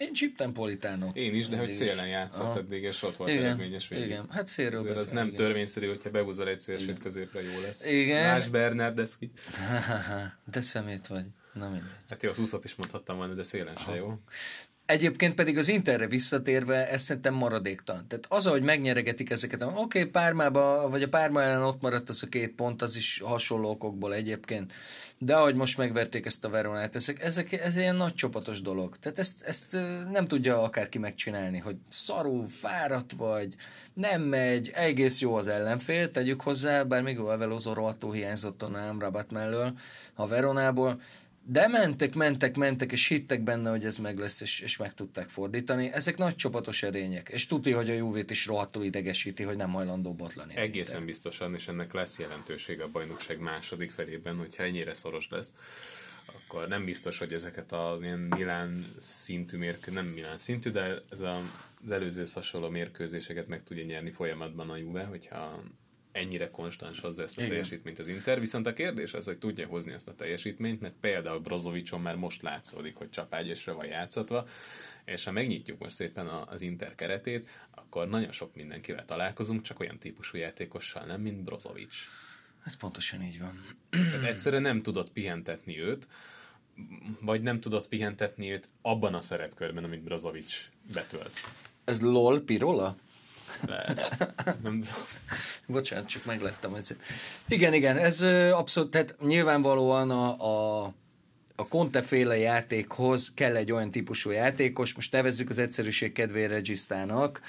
Én csiptempolitánok. Én is, de hogy szélen játszott eddig, és ott volt eredményes végig. Igen, hát szélről befele. Az nem törvényszerű, hogyha behúzol egy szélsőt középre, jó lesz. Igen. Más Bernardeschi. De szemét vagy. Na mindegy. Hát jó, az úszat is mondhattam volna, de szélen se jó. Egyébként pedig az Interre visszatérve, ez szerintem maradéktalan. Tehát az, ahogy megnyeregetik ezeket, oké, Pármába, vagy a Párma ellen ott maradt az a 2 pont, az is hasonló okokból egyébként, de ahogy most megverték ezt a Veronát, ez ilyen nagy csapatos dolog. Tehát ezt nem tudja akárki megcsinálni, hogy szarú, fáradt vagy, nem megy, egész jó az ellenfél, tegyük hozzá, bár még a Veloso rohadtul hiányzott a Rabat mellől, a Veronából, de mentek, és hittek benne, hogy ez meg lesz, és meg tudták fordítani. Ezek nagy csapatos erények, és tudja, hogy a Juvét is rohadtul idegesíti, hogy nem hajlandó botlani. Egészen biztosan, és ennek lesz jelentőség a bajnokság második felében, hogyha ennyire szoros lesz, akkor nem biztos, hogy ezeket a Milán szintű mérkőzéseket, nem Milán szintű, de ez az előzőhöz hasonló mérkőzéseket meg tudja nyerni folyamatban a Juve, hogyha ennyire konstans hozzá ezt a teljesítményt az Inter, viszont a kérdés az, hogy tudja hozni ezt a teljesítményt, mert például Brozovićon már most látszódik, hogy csapágyösre van játszatva, és ha megnyitjuk most szépen az Inter keretét, akkor nagyon sok mindenkivel találkozunk, csak olyan típusú játékossal nem, mint Brozović. Ez pontosan így van. Tehát egyszerűen nem tudott pihentetni őt, vagy nem tudott pihentetni őt abban a szerepkörben, amit Brozović betölt. Ez LOL Pirola? Nem. Bocsánat, csak meglettem. Igen, ez abszolút, tehát nyilvánvalóan a Conte-féle játékhoz kell egy olyan típusú játékos, most nevezzük az egyszerűség kedvére Regisztának.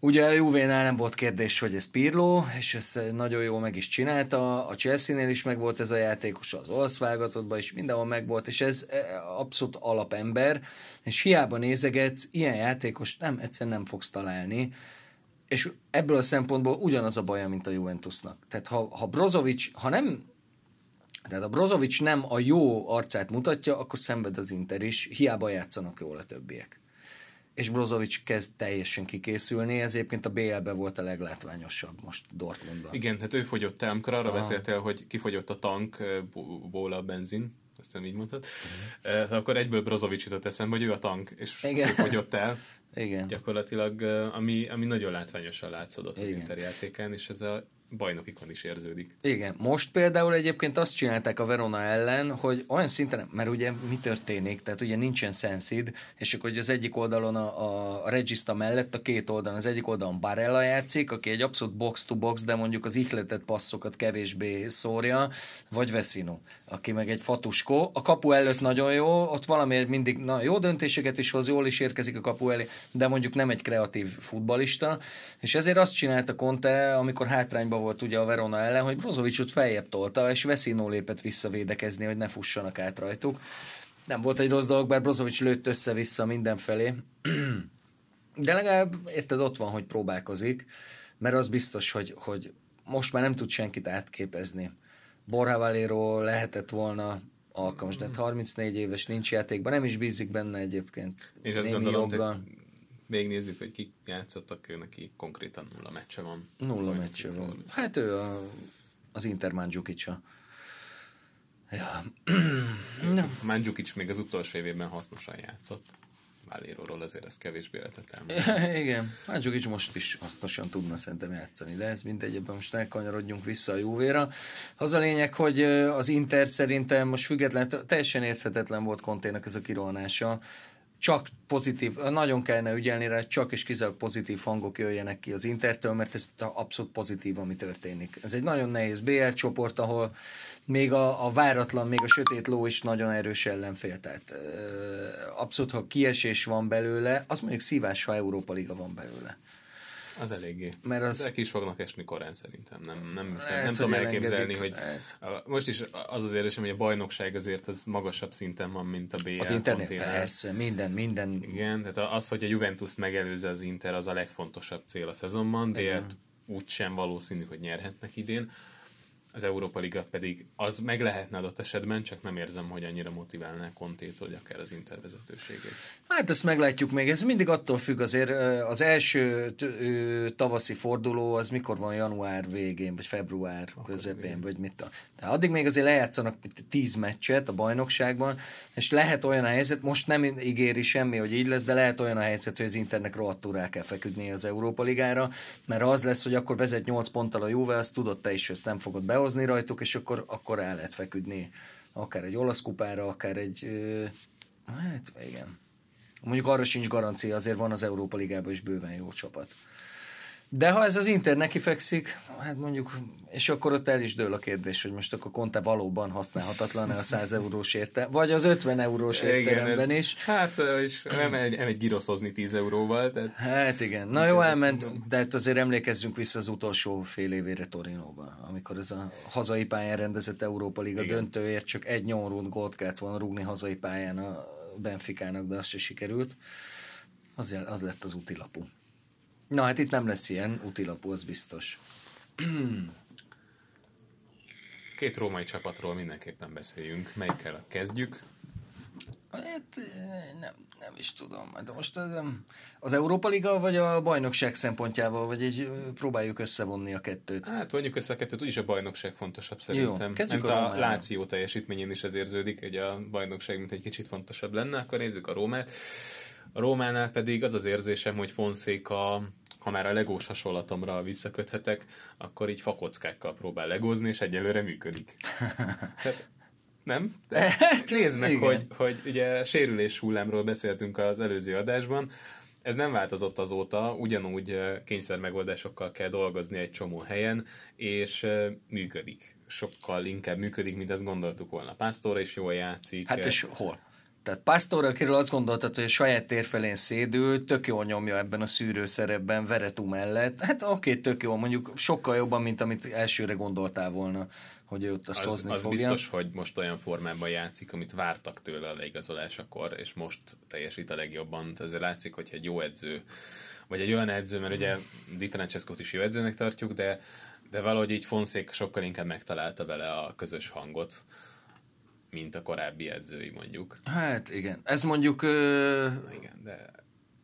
Ugye a Juvénál nem volt kérdés, hogy ez Pirlo, és ezt nagyon jól meg is csinálta, a Chelsea-nél is megvolt ez a játékos, az olasz válogatottban is mindenhol megvolt, és ez abszolút alapember, és hiába nézegetsz, ilyen játékost egyszerűen nem fogsz találni, és ebből a szempontból ugyanaz a baja, mint a Juventusnak. Tehát ha Brozović nem a jó arcát mutatja, akkor szenved az Inter is, hiába játszanak jól a többiek. És Brozović kezd teljesen kikészülni, ez egyébként a BL-ben volt a leglátványosabb most Dortmundban. Igen, hát ő fogyott el, amikor arra beszéltél, hogy kifogyott a tankból a benzin, azt nem így mondtad, akkor egyből Brozović jutott eszembe, hogy ő a tank, és ő fogyott el. Igen. Gyakorlatilag, ami nagyon látványosan látszódott az Inter játékán, és ez a bajnokikon is érződik. Igen, most például egyébként azt csinálták a Verona ellen, hogy olyan szinten, mert ugye mi történik, tehát ugye nincsen Sensid, és akkor az egyik oldalon a Regista mellett, a két oldalon, az egyik oldalon Barella játszik, aki egy abszolút box-to-box, de mondjuk az ihletett passzokat kevésbé szórja, vagy Vecino, aki meg egy fatuskó. A kapu előtt nagyon jó, ott valamiért mindig jó döntéseket is hoz, jól is érkezik a kapu elé, de mondjuk nem egy kreatív futballista, és ezért azt csinálta Conte, amikor hátrányban volt ugye a Verona ellen, hogy Brozovićot feljebb tolta, és Vecino lépett visszavédekezni, hogy ne fussanak át rajtuk. Nem volt egy rossz dolog, bár Brozović lőtt össze-vissza mindenfelé. De legalább, érted, ott van, hogy próbálkozik, mert az biztos, hogy most már nem tud senkit átképezni. Borja Valero lehetett volna alkalmas, de 34 éves, nincs játékban, nem is bízik benne egyébként. És azt gondolom, megnézzük, hogy kik játszottak, ő neki konkrétan 0 meccse van. 0 meccse van. Hát ő az Inter Mandzukića. Ja. Mandzukić még az utolsó évében hasznosan játszott. Valéróról azért ezt kevésbé lehetett elmondani. Igen, Mandzukić most is hasznosan tudna szerintem játszani, de ez mindegy, ebben most elkanyarodjunk vissza a Juvéra. Az a lényeg, hogy az Inter szerintem most független, teljesen érthetetlen volt Conténak ez a kirohanása. Csak pozitív, nagyon kellene ügyelni rá, csak és kizárólag pozitív hangok jöjjenek ki az Intertől, mert ez abszolút pozitív, ami történik. Ez egy nagyon nehéz BL csoport, ahol még a váratlan, még a sötét ló is nagyon erős ellenfél. Tehát abszolút, ha kiesés van belőle, az mondjuk szívás, ha Európa Liga van belőle. Az eléggé. Mert ezek is fognak esni korán szerintem. Nem tudom elképzelni, hogy most is az érzésem, hogy a bajnokság azért az magasabb szinten van, mint a BL. Az Internél persze, minden. Igen, tehát az, hogy a Juventus megelőzze az Inter, az a legfontosabb cél a szezonban. BL-t úgysem valószínű, hogy nyerhetnek idén. az Európa Liga pedig az meg lehetne adott esetben, csak nem érzem, hogy annyira motiválná Contét, hogy akár az Inter vezetőségét. Hát ezt meglátjuk még, ez mindig attól függ, azért az első tavaszi forduló az mikor van, január végén, vagy február akkor közepén, végén. Vagy mit de addig még azért lejátszanak 10 meccset a bajnokságban, és lehet olyan a helyzet, most nem ígéri semmi, hogy így lesz, de lehet olyan a helyzet, hogy az Internek rohadtul rá kell feküdni az Európa Ligára, mert az lesz, hogy akkor vezet 8 ponttal a Juve, azt tudod te is, ezt nem fogod behozni rajtuk, és akkor el lehet feküdni akár egy olasz kupára, akár egy... hát igen. Mondjuk arra sincs garancia, azért van az Európa Ligában is bőven jó csapat. De ha ez az Inter nekifekszik, hát mondjuk, és akkor ott el is dől a kérdés, hogy most akkor Conte valóban használhatatlan-e a 100 eurós értelem, vagy az 50 eurós értelemben is. Hát, és nem egy giroszozni 10 euróval. Tehát hát igen, na jó, elment, de azért emlékezzünk vissza az utolsó fél évére Torinóban, amikor ez a hazai pályán rendezett Európa Liga döntőért csak egy nyomorult gólt kellett volna rúgni hazai pályán a Benficának, de az se sikerült. Az lett az útilapú. Na, hát itt nem lesz ilyen útilapú, az biztos. Két római csapatról mindenképpen beszéljünk. Melyikkel kezdjük? Hát, nem is tudom. De most az Európa Liga, vagy a bajnokság szempontjával, vagy így próbáljuk összevonni a kettőt? Hát vonjuk össze a kettőt, úgyis a bajnokság fontosabb szerintem. Jó, kezdjük a Lazio teljesítményén is ez érződik, hogy a bajnokság mint egy kicsit fontosabb lenne, akkor nézzük a Rómát. A Rómánál pedig az az érzésem, hogy Fonseca, ha már a legós hasonlatomra visszaköthetek, akkor így fakockákkal próbál legózni, és egyelőre működik. Tehát, nem? Tehát nézd meg, hogy ugye sérülés hullámról beszéltünk az előző adásban, ez nem változott azóta, ugyanúgy kényszermegoldásokkal kell dolgozni egy csomó helyen, és működik. Sokkal inkább működik, mint azt gondoltuk volna. Pásztorra is jól játszik. Hát és hol? Tehát Pásztor, akiről azt gondoltad, hogy a saját térfelén szédül, tök jól nyomja ebben a szűrőszerepben Veretú mellett. Hát oké, tök jó, mondjuk sokkal jobban, mint amit elsőre gondoltál volna, hogy ott azt hozni fogja. Az biztos, hogy most olyan formában játszik, amit vártak tőle a leigazolásakor, és most teljesít a legjobban. Azért látszik, hogy egy jó edző, vagy egy olyan edző, mert ugye Di Francescót is jó edzőnek tartjuk, de valahogy így Fonseca sokkal inkább megtalálta vele a közös hangot, mint a korábbi edzői, mondjuk. Hát igen, ez mondjuk igen, de...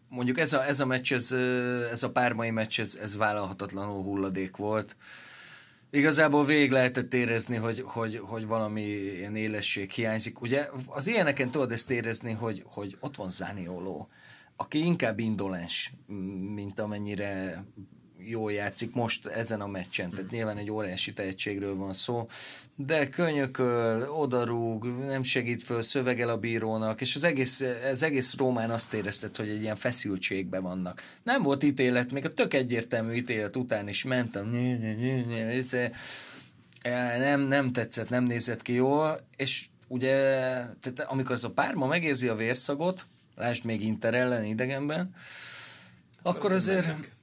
mondjuk ez a meccs, ez a pármai meccs, ez vállalhatatlanul hulladék volt. Igazából végig lehetett érezni, hogy valami ilyen élesség hiányzik. Ugye az ilyeneken tudod ezt érezni, hogy ott van Zanioló, aki inkább indolens, mint amennyire jól játszik most ezen a meccsen. Tehát nyilván egy óriási tehetségről van szó, de könyököl, odarúg, nem segít föl, szövegel a bírónak, és az egész Rómán azt érezted, hogy egy ilyen feszültségben vannak. Nem volt ítélet, még a tök egyértelmű ítélet után is mentem, nem tetszett, nem nézett ki jól, és ugye, tehát amikor az a párma megérzi a vérszagot, lásd még Inter ellen idegenben,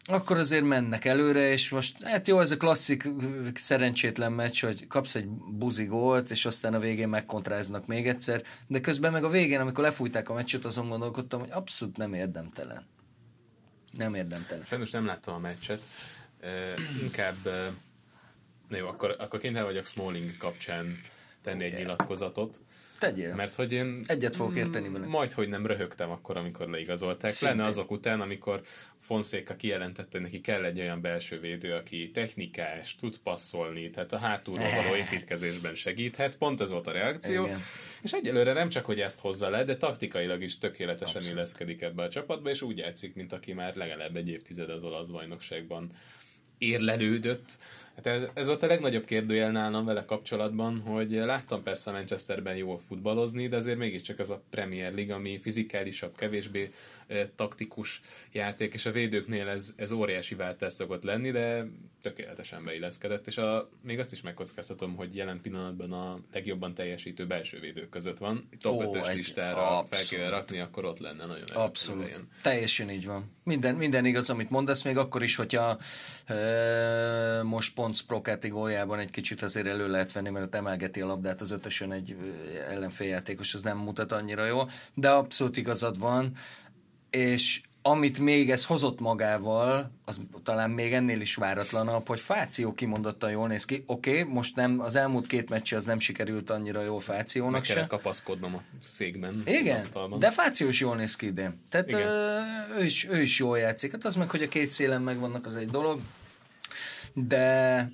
akkor azért mennek előre, és most, hát jó, ez a klasszik szerencsétlen meccs, hogy kapsz egy buzi gólt, és aztán a végén megkontráznak még egyszer, de közben meg a végén, amikor lefújták a meccset, azon gondolkodtam, hogy abszolút nem érdemtelen. Nem érdemtelen. Sajnos nem láttam a meccset. Inkább, na jó, akkor kénytelen vagyok Smalling kapcsán tenni egy nyilatkozatot. Tegyél. Mert hogy én egyet fogok érteni vele. Majdhogy nem röhögtem akkor, amikor leigazolták. Szintén. Lenne azok után, amikor Fonseca kijelentette, hogy neki kell egy olyan belső védő, aki technikás, tud passzolni, tehát a hátulról való építkezésben segíthet. Pont ez volt a reakció. Igen. És egyelőre nem csak, hogy ezt hozza le, de taktikailag is tökéletesen illeszkedik ebbe a csapatba, és úgy játszik, mint aki már legalább egy évtized az olasz bajnokságban érlelődött. Hát ez volt a legnagyobb kérdőjel nálam vele kapcsolatban, hogy láttam persze Manchesterben jól futballozni, de azért mégiscsak ez a Premier League, ami fizikálisabb, kevésbé taktikus játék, és a védőknél ez óriási váltás szokott lenni, de tökéletesen beilleszkedett, és még azt is megkockáztatom, hogy jelen pillanatban a legjobban teljesítő belső védők között van. Top 5-ös listára fel kell rakni, akkor ott lenne nagyon előbb. Abszolút. Előjön. Teljesen így van. Minden igaz, amit mondasz, még akkor is, hogyha most pont Sprocati góljában egy kicsit azért elő lehet venni, mert ott emelgeti a labdát az ötösön egy ellenféljátékos, az nem mutat annyira jól, de abszolút igazad van, és amit még ez hozott magával, az talán még ennél is váratlanabb, hogy Fazio kimondottan jól néz ki. Oké, most nem, az elmúlt két meccse az nem sikerült annyira jól Fációnak se. Meg kellett kapaszkodnom a székben. Igen, de Fazio is jól néz ki idén. Tehát ő is jól játszik. Hát az meg, hogy a két szélen megvannak, az egy dolog. De...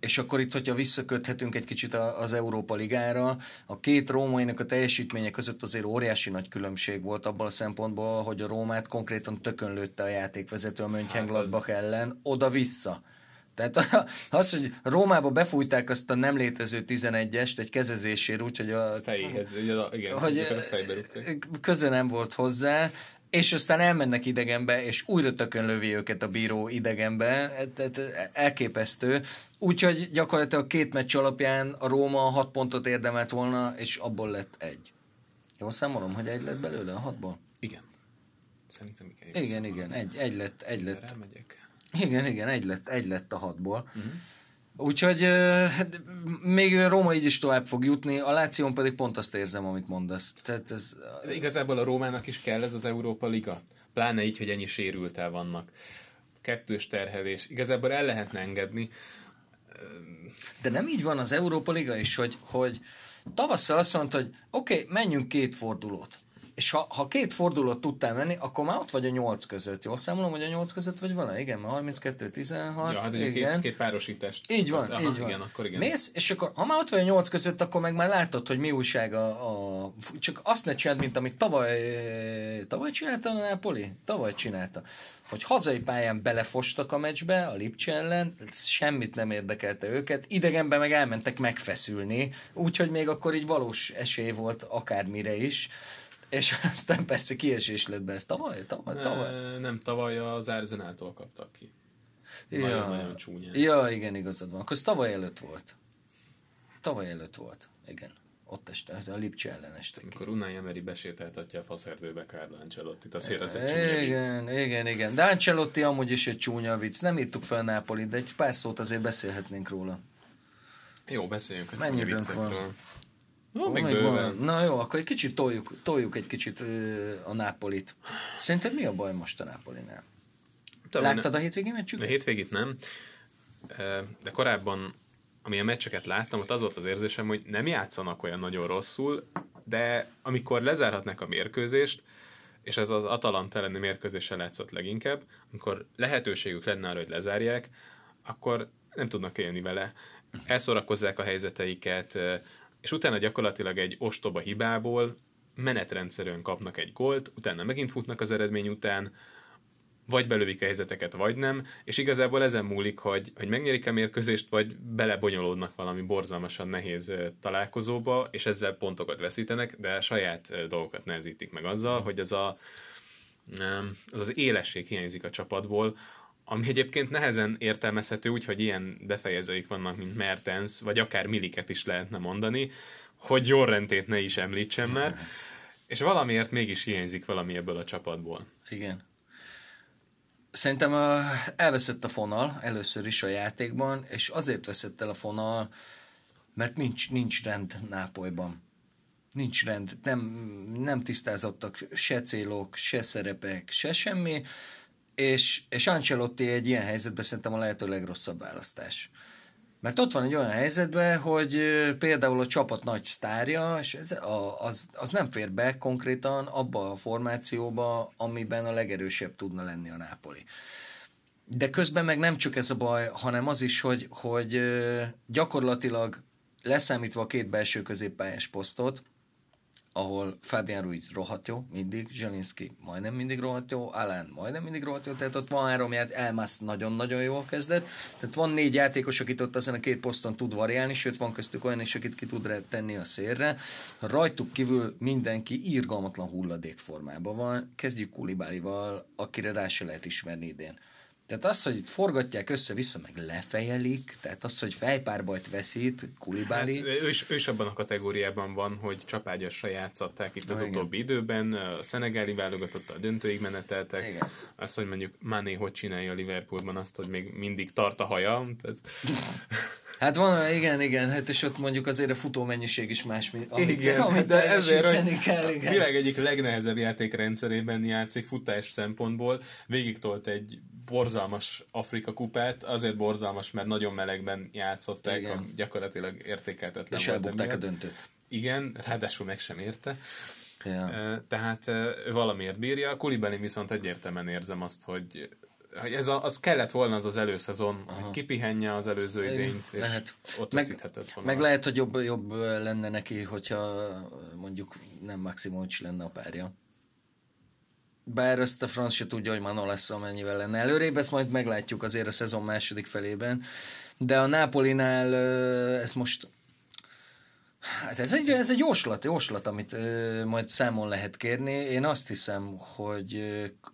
és akkor itt, hogyha visszaköthetünk egy kicsit az Európa Ligára, a két rómainak a teljesítménye között azért óriási nagy különbség volt abban a szempontból, hogy a Rómát konkrétan tökönlőtte a játékvezető a Mönchengladbach ellen, oda-vissza. Tehát az, hogy Rómába befújták azt a nem létező 11-est egy kezezésért, úgyhogy a fejéhez, igen, hogy köze nem volt hozzá, és aztán elmennek idegenbe, és újra tökönlövi őket a bíró idegenbe, elképesztő. Úgyhogy gyakorlatilag a két meccs alapján a Róma 6 pontot érdemelt volna, és abból lett 1. Jól számolom, hogy 1 lett belőle a 6-ból? Igen. Szerintem igen. Igen, 1 lett. Elmegyek. Igen, 1 lett a 6-ból. Uh-huh. Úgyhogy még Róma így is tovább fog jutni, a Láción pedig pont azt érzem, amit mondasz. Tehát ez... Igazából a Rómának is kell ez az Európa Liga. Pláne így, hogy ennyi sérültel vannak. Kettős terhelés. Igazából el lehetne engedni. De nem így van az Európa Liga is, hogy tavasszal azt mondta, hogy oké, menjünk 2 fordulót. És ha 2 fordulót tudtál menni, akkor már ott vagy a 8 között. Jól számolom, hogy a 8 között vagy van? Igen, mert 32-16. Ja, hát ugye két párosítást. Így van, így van. Igen, akkor igen. Mész, és akkor ha már ott vagy a 8 között, akkor meg már látod, hogy mi újság a... Csak azt ne csináld, mint amit tavaly csinálta a Napoli? Tavaly csinálta. Hogy hazai pályán belefostak a meccsbe, a Lipcse ellen, semmit nem érdekelte őket, idegenben meg elmentek megfeszülni, úgyhogy még akkor így valós esély volt akármire is. És aztán persze kiesés lett be, ez tavaly? Nem, tavaly az Arsenaltól kaptak ki. Nagyon-nagyon csúnyán. Ja, igen, igazad van. Akkor tavaly előtt volt, igen. Ott este, a Lipcse ellen este. Amikor Unai Emery besétáltatja a faszerdőbe Carlo Ancelottit, azért az egy csúnya vicc. Igen. De Ancelotti amúgy is egy csúnya vicc. Nem írtuk fel Nápolit, de egy pár szót azért beszélhetnénk róla. Jó, beszéljünk a csúnya viccekről. No, na jó, akkor egy kicsit toljuk egy kicsit a Nápolit. Szerinted mi a baj most a Nápolinál? Láttad a hétvégi meccsüket? A hétvégit nem, de korábban, amilyen meccseket láttam, ott az volt az érzésem, hogy nem játszanak olyan nagyon rosszul, de amikor lezárhatnak a mérkőzést, és ez az Atalanta elleni mérkőzéssel látszott leginkább, amikor lehetőségük lenne arra, hogy lezárják, akkor nem tudnak élni vele. Elszórakozzák a helyzeteiket, és utána gyakorlatilag egy ostoba hibából menetrendszerűen kapnak egy gólt, utána megint futnak az eredmény után, vagy belövik a helyzeteket, vagy nem, és igazából ezen múlik, hogy megnyerik a mérkőzést, vagy belebonyolódnak valami borzalmasan nehéz találkozóba, és ezzel pontokat veszítenek, de saját dolgokat nehezítik meg azzal, hogy az élesség hiányzik a csapatból, ami egyébként nehezen értelmezhető úgy, hogy ilyen befejezőik vannak, mint Mertens, vagy akár Miliket is lehetne mondani, hogy Jorrentét ne is említsem már, és valamiért mégis hiányzik valami ebből a csapatból. Igen. Szerintem elveszett a fonal először is a játékban, és azért veszett el a fonal, mert nincs rend Nápolyban. Nincs rend, nem tisztázottak se célok, se szerepek, se semmi, és Ancelotti egy ilyen helyzetben szerintem a lehető legrosszabb választás. Mert ott van egy olyan helyzetben, hogy például a csapat nagy sztárja, és az nem fér be konkrétan abba a formációba, amiben a legerősebb tudna lenni a Napoli. De közben meg nem csak ez a baj, hanem az is, hogy gyakorlatilag leszámítva a két belső középpályás posztot, ahol Fabian Ruiz rohadt jó, mindig, Zselinszky majdnem mindig rohadt jó, Alan majdnem mindig rohadt jó, tehát ott van 3 játék, Elmas nagyon-nagyon jól kezdett, tehát van 4 játékos, akit ott ezen a két poszton tud variálni, sőt van köztük olyan is, akit ki tud tenni a szélre, rajtuk kívül mindenki irgalmatlan hulladékformában van, kezdjük Kulibálival, akire rá se lehet ismerni idén. Tehát az, hogy itt forgatják össze-vissza, meg lefejelik, tehát az, hogy fejpárbajt veszít, Kulibáli. Hát, ő is abban a kategóriában van, hogy csapágyasra játszották itt az utóbbi időben, a szenegáli válogatott a döntőig meneteltek. Igen. Azt, hogy mondjuk Mané hogy csinálja a Liverpoolban azt, hogy még mindig tart a haja. Ez... Hát van, igen, hát és ott mondjuk azért a futó mennyiség is más, amit de ezért kell, igen. A világ egyik legnehezebb játékrendszerében játszik futás szempontból, végigtolt egy borzalmas Afrika kupát, azért borzalmas, mert nagyon melegben játszották, gyakorlatilag értékeltetlen és volt. És elbukták a döntőt. Igen, ráadásul meg sem érte. Ja. Tehát valamiért bírja. Koulibaly viszont egyértelműen érzem azt, hogy ez az kellett volna az előszezon, hogy kipihenje az előző idényt, és lehet. Ott veszíthetett volna. Meg lehet, hogy jobb lenne neki, hogyha mondjuk nem Maximovic lenne a párja. Bár ezt a franc se tudja, hogy Manolásszal mennyivel lenne előrébb, ezt majd meglátjuk azért a szezon második felében. De a Nápolinál ezt most... Hát ez egy jóslat, amit majd számon lehet kérni. Én azt hiszem, hogy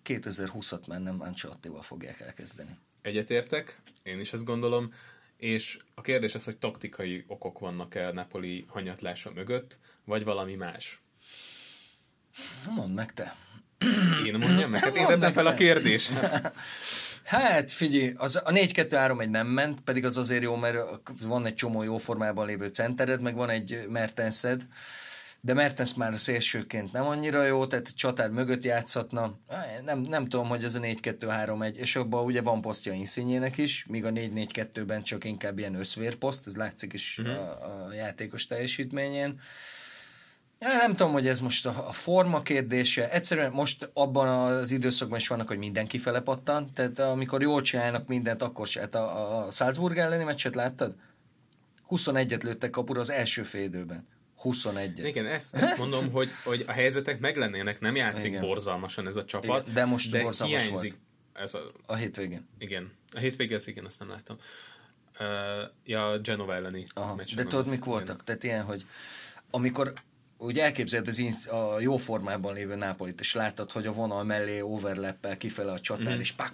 2020-at már nem Ancelottival fogják elkezdeni. Egyetértek, én is ezt gondolom, és a kérdés az, hogy taktikai okok vannak-e a Napoli hanyatlása mögött, vagy valami más? Mondd meg te. Én mondjam meg? Hát én tettem fel a kérdést. Hát figyelj, a 4-2-3-1 nem ment, pedig az azért jó, mert van egy csomó jó formában lévő centered, meg van egy Mertenszed, de Mertens már szélsőként nem annyira jó, tehát csatár mögött játszhatna. Nem tudom, hogy ez a 4-2-3-1, és abban ugye van posztja Insignének is, míg a 4-4-2-ben csak inkább ilyen összvérposzt, ez látszik is a játékos teljesítményén. Ja, nem tudom, hogy ez most a forma kérdése. Egyszerűen most abban az időszakban is vannak, hogy mindenki felepattan. Tehát amikor jól csinálnak mindent, akkor se. Hát a Salzburg elleni meccset láttad? 21-et lőttek kapura az első fél időben. 21-et. Igen, ezt mondom, hogy a helyzetek meglennének, nem játszik borzalmasan ez a csapat. Igen, de most de borzalmas volt. Ez a hétvégén. Igen. A hétvégén igen, azt nem láttam. A Genova elleni meccsen. De tudod, mik voltak? Tehát ilyen, hogy amikor... Úgy elképzeled a jó formában lévő Nápolit, és láttad, hogy a vonal mellé overlappel kifele a csatár, és pak,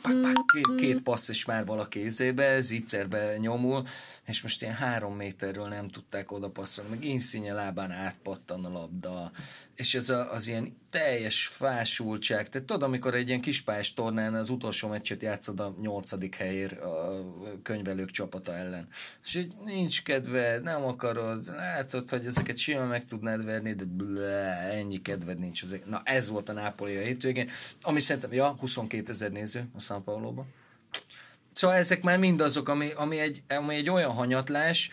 két passz, és már valaki izébe, zicserbe nyomul, és most ilyen 3 méterről nem tudták oda passzolni, meg Insigne lábán átpattan a labda, és ez az ilyen teljes fásultság. Tehát tudod, amikor egy ilyen kispályás tornán az utolsó meccset játszod a 8. helyér a könyvelők csapata ellen. És így nincs kedve, nem akarod, látod, hogy ezeket simán meg tudnád verni, de ennyi kedved nincs. Na ez volt a Nápoli a hétvégén, ami szerintem, 22 000 néző a São Paulo-ban. Szóval ezek már mindazok, ami egy olyan hanyatlás,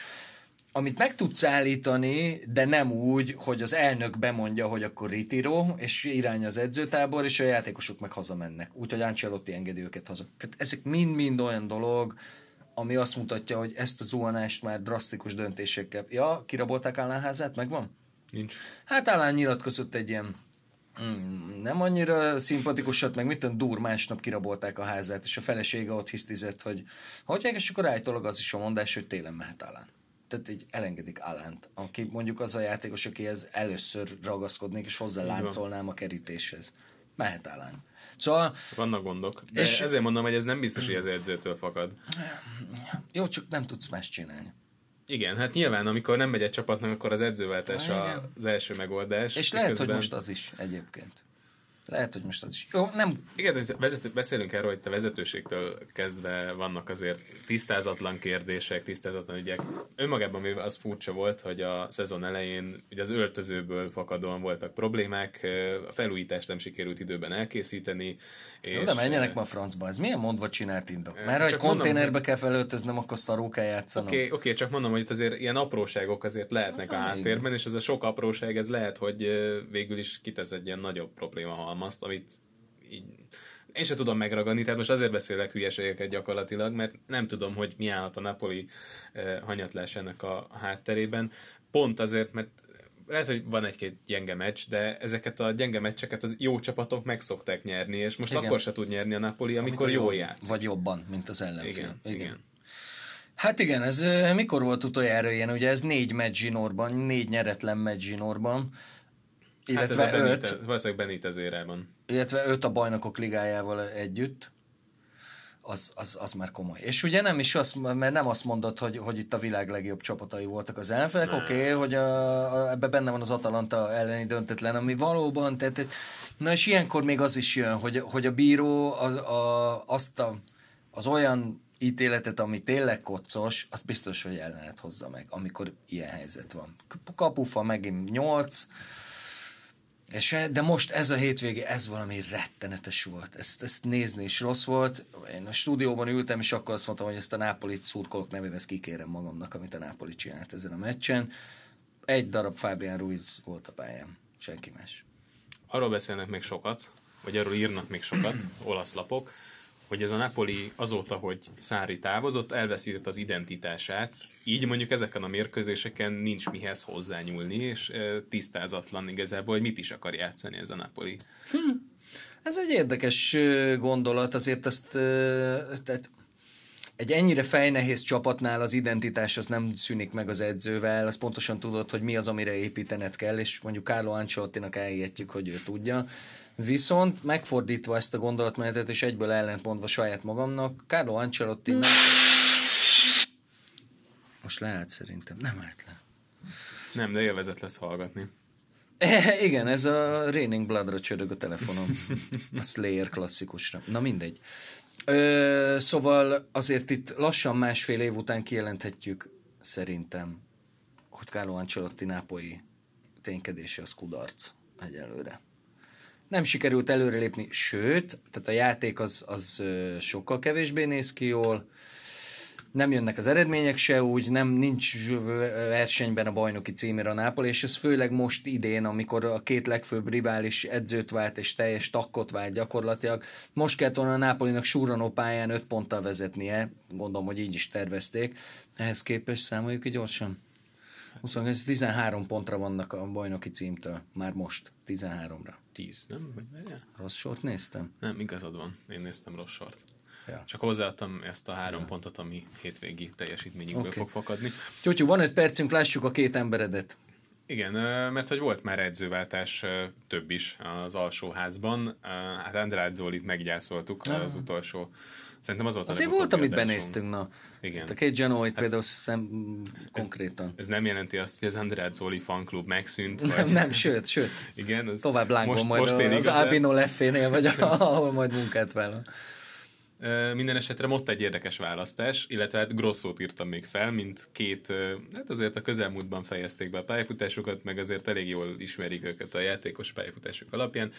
amit meg tudsz állítani, de nem úgy, hogy az elnök bemondja, hogy akkor ritiro, és irány az edzőtábor, és a játékosok meg hazamennek. Úgyhogy Ancelotti engedi őket haza. Tehát ezek mind-mind olyan dolog, ami azt mutatja, hogy ezt a zuhanást már drasztikus döntésekkel... Kirabolták Alan házát? Megvan? Nincs. Hát Alan nyilatkozott egy ilyen nem annyira szimpatikusat, meg mit tudom, másnap kirabolták a házát, és a felesége ott hisztizett, hogy és akkor állítólag az is a mondás, hogy télen mehet Alan. Tehát így elengedik Alant, aki mondjuk az a játékos, akihez először ragaszkodnék, és hozzá láncolnám a kerítéshez. Mehet Alan. Szóval... Vannak gondok. De és ezért mondom, hogy ez nem biztos, hogy az edzőtől fakad. Jó, csak nem tudsz más csinálni. Igen, hát nyilván, amikor nem megy egy csapatnak, akkor az edzőváltás az első megoldás. És lehet, hogy most az is egyébként. Jó, nem. Igen, beszélünk erről, hogy a vezetőségtől kezdve vannak azért tisztázatlan kérdések, tisztázatlan ügyek. Önmagában az furcsa volt, hogy a szezon elején ugye az öltözőből fakadóan voltak problémák, a felújítást nem sikerült időben elkészíteni. És... De menjenek ma a francba, ez milyen mondva csinált indok? Már ha egy konténerbe kell felöltöznem, akkor szarul kell játszanom. Oké, csak mondom, hogy itt azért ilyen apróságok azért lehetnek a háttérben, igen. És ez a sok apróság, ez lehet, hogy végül is kitesz egy ilyen nagyobb probléma, azt, amit így én sem tudom megragadni, tehát most azért beszélek hülyeségeket gyakorlatilag, mert nem tudom, hogy mi állhat a Napoli hanyatlás ennek a hátterében. Pont azért, mert lehet, hogy van egy-két gyenge meccs, de ezeket a gyenge meccseket az jó csapatok meg szokták nyerni, és most akkor se tud nyerni a Napoli, amikor jól játszik. Vagy jobban, mint az ellenfél. Igen. Hát igen, ez mikor volt utoljára ilyen, ugye ez 4 nyeretlen meccs zsinórban, illetve hát valószínűleg Benitez érában. Illetve 5 a Bajnokok Ligájával együtt, az már komoly. És ugye nem is azt, mert nem azt mondod, hogy itt a világ legjobb csapatai voltak az ellenfelek, hogy ebben benne van az Atalanta elleni döntetlen, ami valóban, tehát, na és ilyenkor még az is jön, hogy a bíró az olyan ítéletet, ami tényleg koccos, az biztos, hogy ellenet hozza meg, amikor ilyen helyzet van. Kapufa megint 8, és, de most ez a hétvége, ez valami rettenetes volt. Ezt nézni is rossz volt. Én a stúdióban ültem, és akkor azt mondtam, hogy ezt a Napoli szurkolók nevében ezt kikérem magamnak, amit a Napoli csinált ezen a meccsen. Egy darab Fabian Ruiz volt a pályán. Senki más. Arról beszélnek még sokat, vagy arról írnak még sokat olasz lapok, hogy ez a Napoli azóta, hogy Sarri távozott, elveszített az identitását, így mondjuk ezeken a mérkőzéseken nincs mihez hozzányúlni, és tisztázatlan igazából, hogy mit is akar játszani ez a Napoli. Ez egy érdekes gondolat, azért ezt tehát egy ennyire fejnehéz csapatnál az identitás az nem szűnik meg az edzővel, az pontosan tudod, hogy mi az, amire építened kell, és mondjuk Carlo Ancelottinak elhihetjük, hogy ő tudja. Viszont megfordítva ezt a gondolatmenetet, és egyből ellentmondva saját magamnak, Carlo Ancelotti nem... Most leállt szerintem. Nem állt le. Nem, de élvezet lesz hallgatni. Igen, ez a Raining Bloodra csörög a telefonom. A Slayer klasszikusra. Na mindegy. Szóval azért itt lassan másfél év után kijelenthetjük szerintem, hogy Carlo Ancelotti nápolyi ténykedése az kudarc egyelőre. Nem sikerült előrelépni, sőt, tehát a játék az sokkal kevésbé néz ki jól, nem jönnek az eredmények se úgy, nincs versenyben a bajnoki címér a Nápoli, és ez főleg most idén, amikor a két legfőbb rivális edzőt vált és teljes takkot vált gyakorlatilag, most kellett volna a Nápolinak surranó pályán 5 ponttal vezetnie, gondolom, hogy így is tervezték, ehhez képest számoljuk ki gyorsan. 13 pontra vannak a bajnoki címtől, már most, 13-ra. 10, nem? Rossz sort néztem? Nem, igazad van, én néztem rossz sort. Ja. Csak hozzáadtam ezt a 3 pontot, ami hétvégi teljesítményünkből fog fakadni. Tyutyu, van 5 percünk, lássuk a két emberedet. Igen, mert hogy volt már edzőváltás, több is az alsóházban. Hát Andrád Zolit meggyászoltuk az utolsó. Szerintem az volt azért volt, amit benéztünk, na. Igen. A két Genoa-t hát például konkrétan. Ez nem jelenti azt, hogy az Andrád Zoli fanklub megszűnt. Vagy... Nem, sőt. Igen, ez tovább lángol majd az Albino Leffénél, vagy ahol majd munkát vállal. Minden esetre Motta egy érdekes választás, illetve hát Grossót írtam még fel, mint két, hát azért a közelmúltban fejezték be a pályafutásukat, meg azért elég jól ismerik őket a játékos pályafutásuk alapján.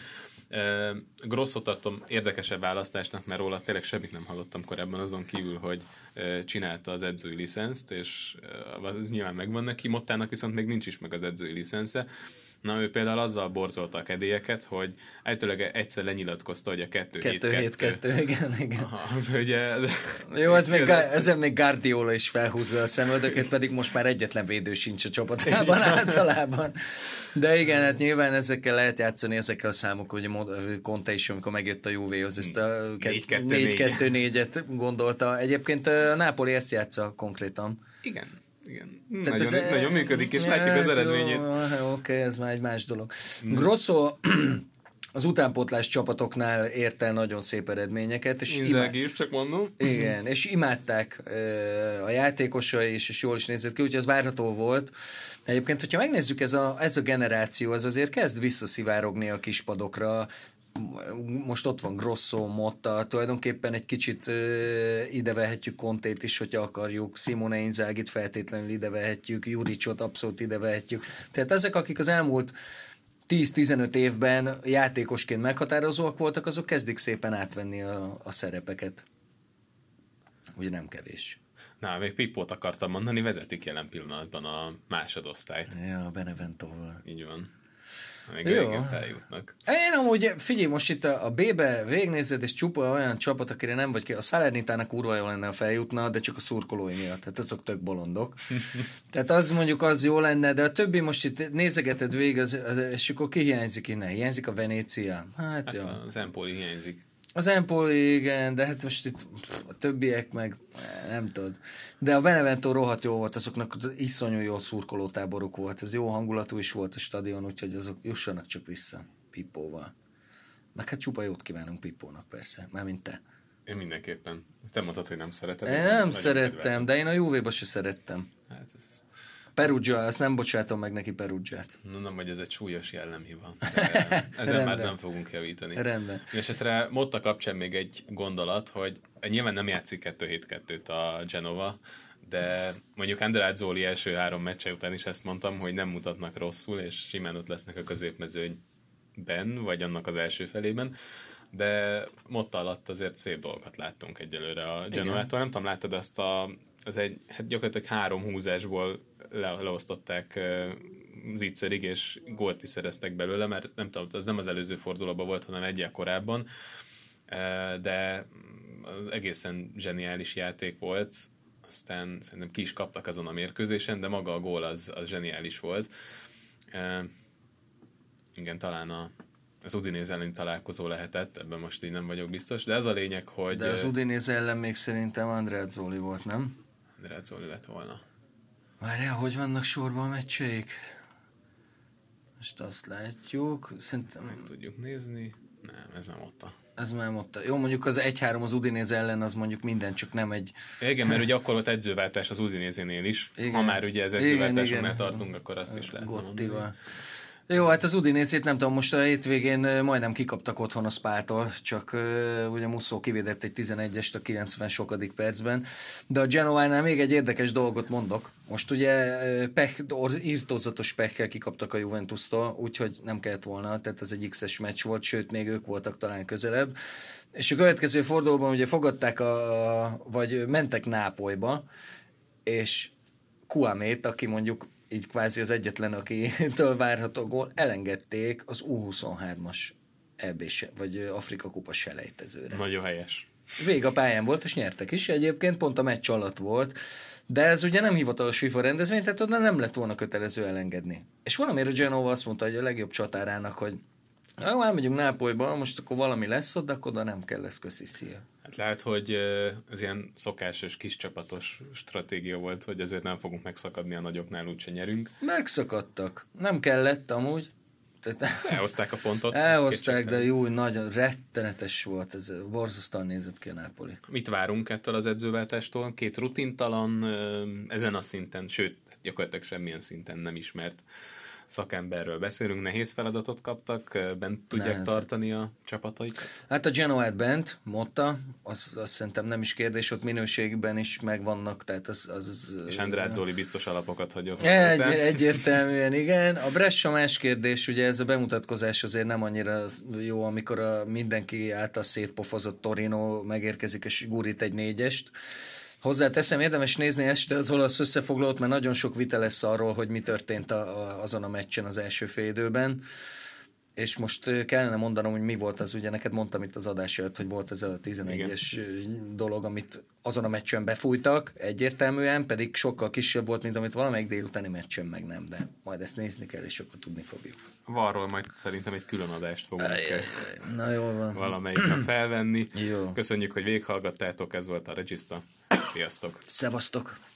Grossót tartom érdekesebb választásnak, mert róla tényleg semmit nem hallottam korábban, azon kívül, hogy csinálta az edzői licenszt, és az nyilván megvan neki, Mottának viszont még nincs is meg az edzői licensze. Na, ő például azzal borzolta a kedélyeket, hogy általában egyszer lenyilatkozta, hogy a 2-7-2. Igen. Aha, ugye, jó, ezen még Guardiola is felhúzza a szemöldökét, pedig most már egyetlen védő sincs a csapatában általában. De igen, hát nyilván ezekkel lehet játszani, ezekkel a számok, hogy Conte is, amikor megjött a Juvéhoz, ezt a 4-2-4-et gondolta. Egyébként a Nápoli ezt játsza konkrétan. Igen. Nagyon működik, és látjuk az eredményét. Oké, ez már egy más dolog. Grosso az utánpótlás csapatoknál ért el nagyon szép eredményeket. Inzaghi is, csak mondom. Igen, és imádták a játékosai, és jól is nézett ki, úgyhogy az várható volt. Egyébként, hogyha megnézzük, ez a generáció, ez azért kezd visszaszivárogni a kispadokra. Most ott van Grosso, Motta, tulajdonképpen egy kicsit idevehetjük Contét is, hogyha akarjuk, Simone Inzagit feltétlenül idevehetjük, Juricsot abszolút idevehetjük. Tehát ezek, akik az elmúlt 10-15 évben játékosként meghatározóak voltak, azok kezdik szépen átvenni a szerepeket. Ugye nem kevés. Na, még Pippót akartam mondani, vezetik jelen pillanatban a másodosztályt. Ja, Beneventóval. Így van. Még régen feljutnak. Én amúgy, figyelj, most itt a B-be végignézed, és csupa olyan csapat, akire nem vagy ki. A Salernitának kurva jó lenne, ha feljutna, de csak a szurkolói miatt. Tehát azok tök bolondok. Tehát az mondjuk az jó lenne, de a többi most itt nézegeted végig, és akkor ki hiányzik innen? Hiányzik a Venécia? Hát jó. Az Empoli hiányzik. Az Empoli, igen, de hát most itt a többiek meg nem tudod. De a Benevento rohadt jó volt, azoknak iszonyú jó szurkolótáboruk volt, ez jó hangulatú is volt a stadion, úgyhogy azok jussanak csak vissza Pippóval. Meg hát csupa jót kívánunk Pippónak persze, mármint te. Én mindenképpen. Te mondtad, hogy nem szereted. Én nem szerettem, de én a Juvéba se szerettem. Hát ez... Perugia, azt nem bocsátom meg neki Perugiát. Mondom, hogy ez egy súlyos jellemhiba. Ezen már nem fogunk javítani. Rendben. Esetre Motta kapcsán még egy gondolat, hogy nyilván nem játszik 2-7-2-t a Genova, de mondjuk Andrázzoli első 3 meccse után is ezt mondtam, hogy nem mutatnak rosszul, és simán ott lesznek a középmezőnyben, vagy annak az első felében. De Motta alatt azért szép dolgokat láttunk egyelőre a Genovától. Nem tudom, láttad azt az gyakorlatilag 3 húzásból leosztották zicserig, és gólt is szereztek belőle, mert nem tudom, az nem az előző fordulóban volt, hanem egyel korábban, de az egészen zseniális játék volt, aztán szerintem ki is kaptak azon a mérkőzésen, de maga a gól az zseniális volt. Igen, talán az Udinéz ellen találkozó lehetett, ebben most így nem vagyok biztos, de ez a lényeg, hogy... De az Udinéz ellen még szerintem Andrázzoli volt, nem? Andrázzoli lett volna. Várjál, hogy vannak sorban a meccseik? Most azt látjuk, szerintem... Meg tudjuk nézni. Nem, ez már Motta. Ez már Motta. Jó, mondjuk az 1-3 az Udinéz ellen, az mondjuk minden, csak nem egy... Igen, mert ugye akkor volt edzőváltás az Udinézénél is. Igen. Ha már ugye az edzőváltásoknál tartunk, akkor azt is lehetne mondani. Jó, hát az Udinézét nem tudom, most a hétvégén majdnem kikaptak otthon a Spától, csak ugye Muszó kivédett egy 11-est a 90 sokadik percben, de a Genovánál még egy érdekes dolgot mondok. Most ugye írtózatos pechkel kikaptak a Juventustól, úgyhogy nem kellett volna, tehát ez egy X-es meccs volt, sőt még ők voltak talán közelebb. És a következő fordulóban ugye fogadták, vagy mentek Nápolyba, és Kuamét, aki mondjuk így kvázi az egyetlen, akitől várható gól, elengedték az U23-as EB-se, vagy Afrika Kupa selejtezőre. Nagyon helyes. Vég a pályán volt, és nyertek is. Egyébként pont a meccs alatt volt, de ez ugye nem hivatalos FIFA rendezvény, tehát oda nem lett volna kötelező elengedni. És valamiért a Genova azt mondta, hogy a legjobb csatárának, hogy jó, elmegyünk Nápolyba, most akkor valami lesz ott, de akkor oda nem kell, lesz, köszi, szia. Hát lehet, hogy az ilyen szokásos, kiscsapatos stratégia volt, hogy azért nem fogunk megszakadni a nagyoknál, úgyse nyerünk. Megszakadtak. Nem kellett amúgy. Elhozták a pontot. Elhozták, de jó, nagyon rettenetes volt ez. Borzasztóan nézett ki a Napoli. Mit várunk ettől az edzőváltástól? 2 rutintalan, ezen a szinten, sőt, gyakorlatilag semmilyen szinten nem ismert szakemberről beszélünk, nehéz feladatot kaptak, bent tudják tartani a csapataikat? Hát a Genoa bent, Motta, az szerintem nem is kérdés, ott minőségben is megvannak, tehát az és Andrázzoli biztos alapokat hagyok. Egyértelműen, igen. A Brescia más kérdés, ugye ez a bemutatkozás azért nem annyira jó, amikor mindenki által szétpofozott Torino megérkezik és gurít egy 4-est. Hozzáteszem, érdemes nézni este az olasz összefoglalót, mert nagyon sok vita lesz arról, hogy mi történt azon a meccsen az első félidőben, és most kellene mondanom, hogy mi volt az, ugye neked mondtam itt az adás előtt, hogy volt ez a 11-es igen, dolog, amit azon a meccsen befújtak, egyértelműen, pedig sokkal kisebb volt, mint amit valamelyik délutáni meccsen meg nem, de majd ezt nézni kell, és akkor tudni fogjuk. Arról majd szerintem egy külön adást fogunk na, jól van, valamelyikre felvenni. Jó. Köszönjük, hogy végighallgattátok, ez volt a Regista. Sziasztok! Szevasztok!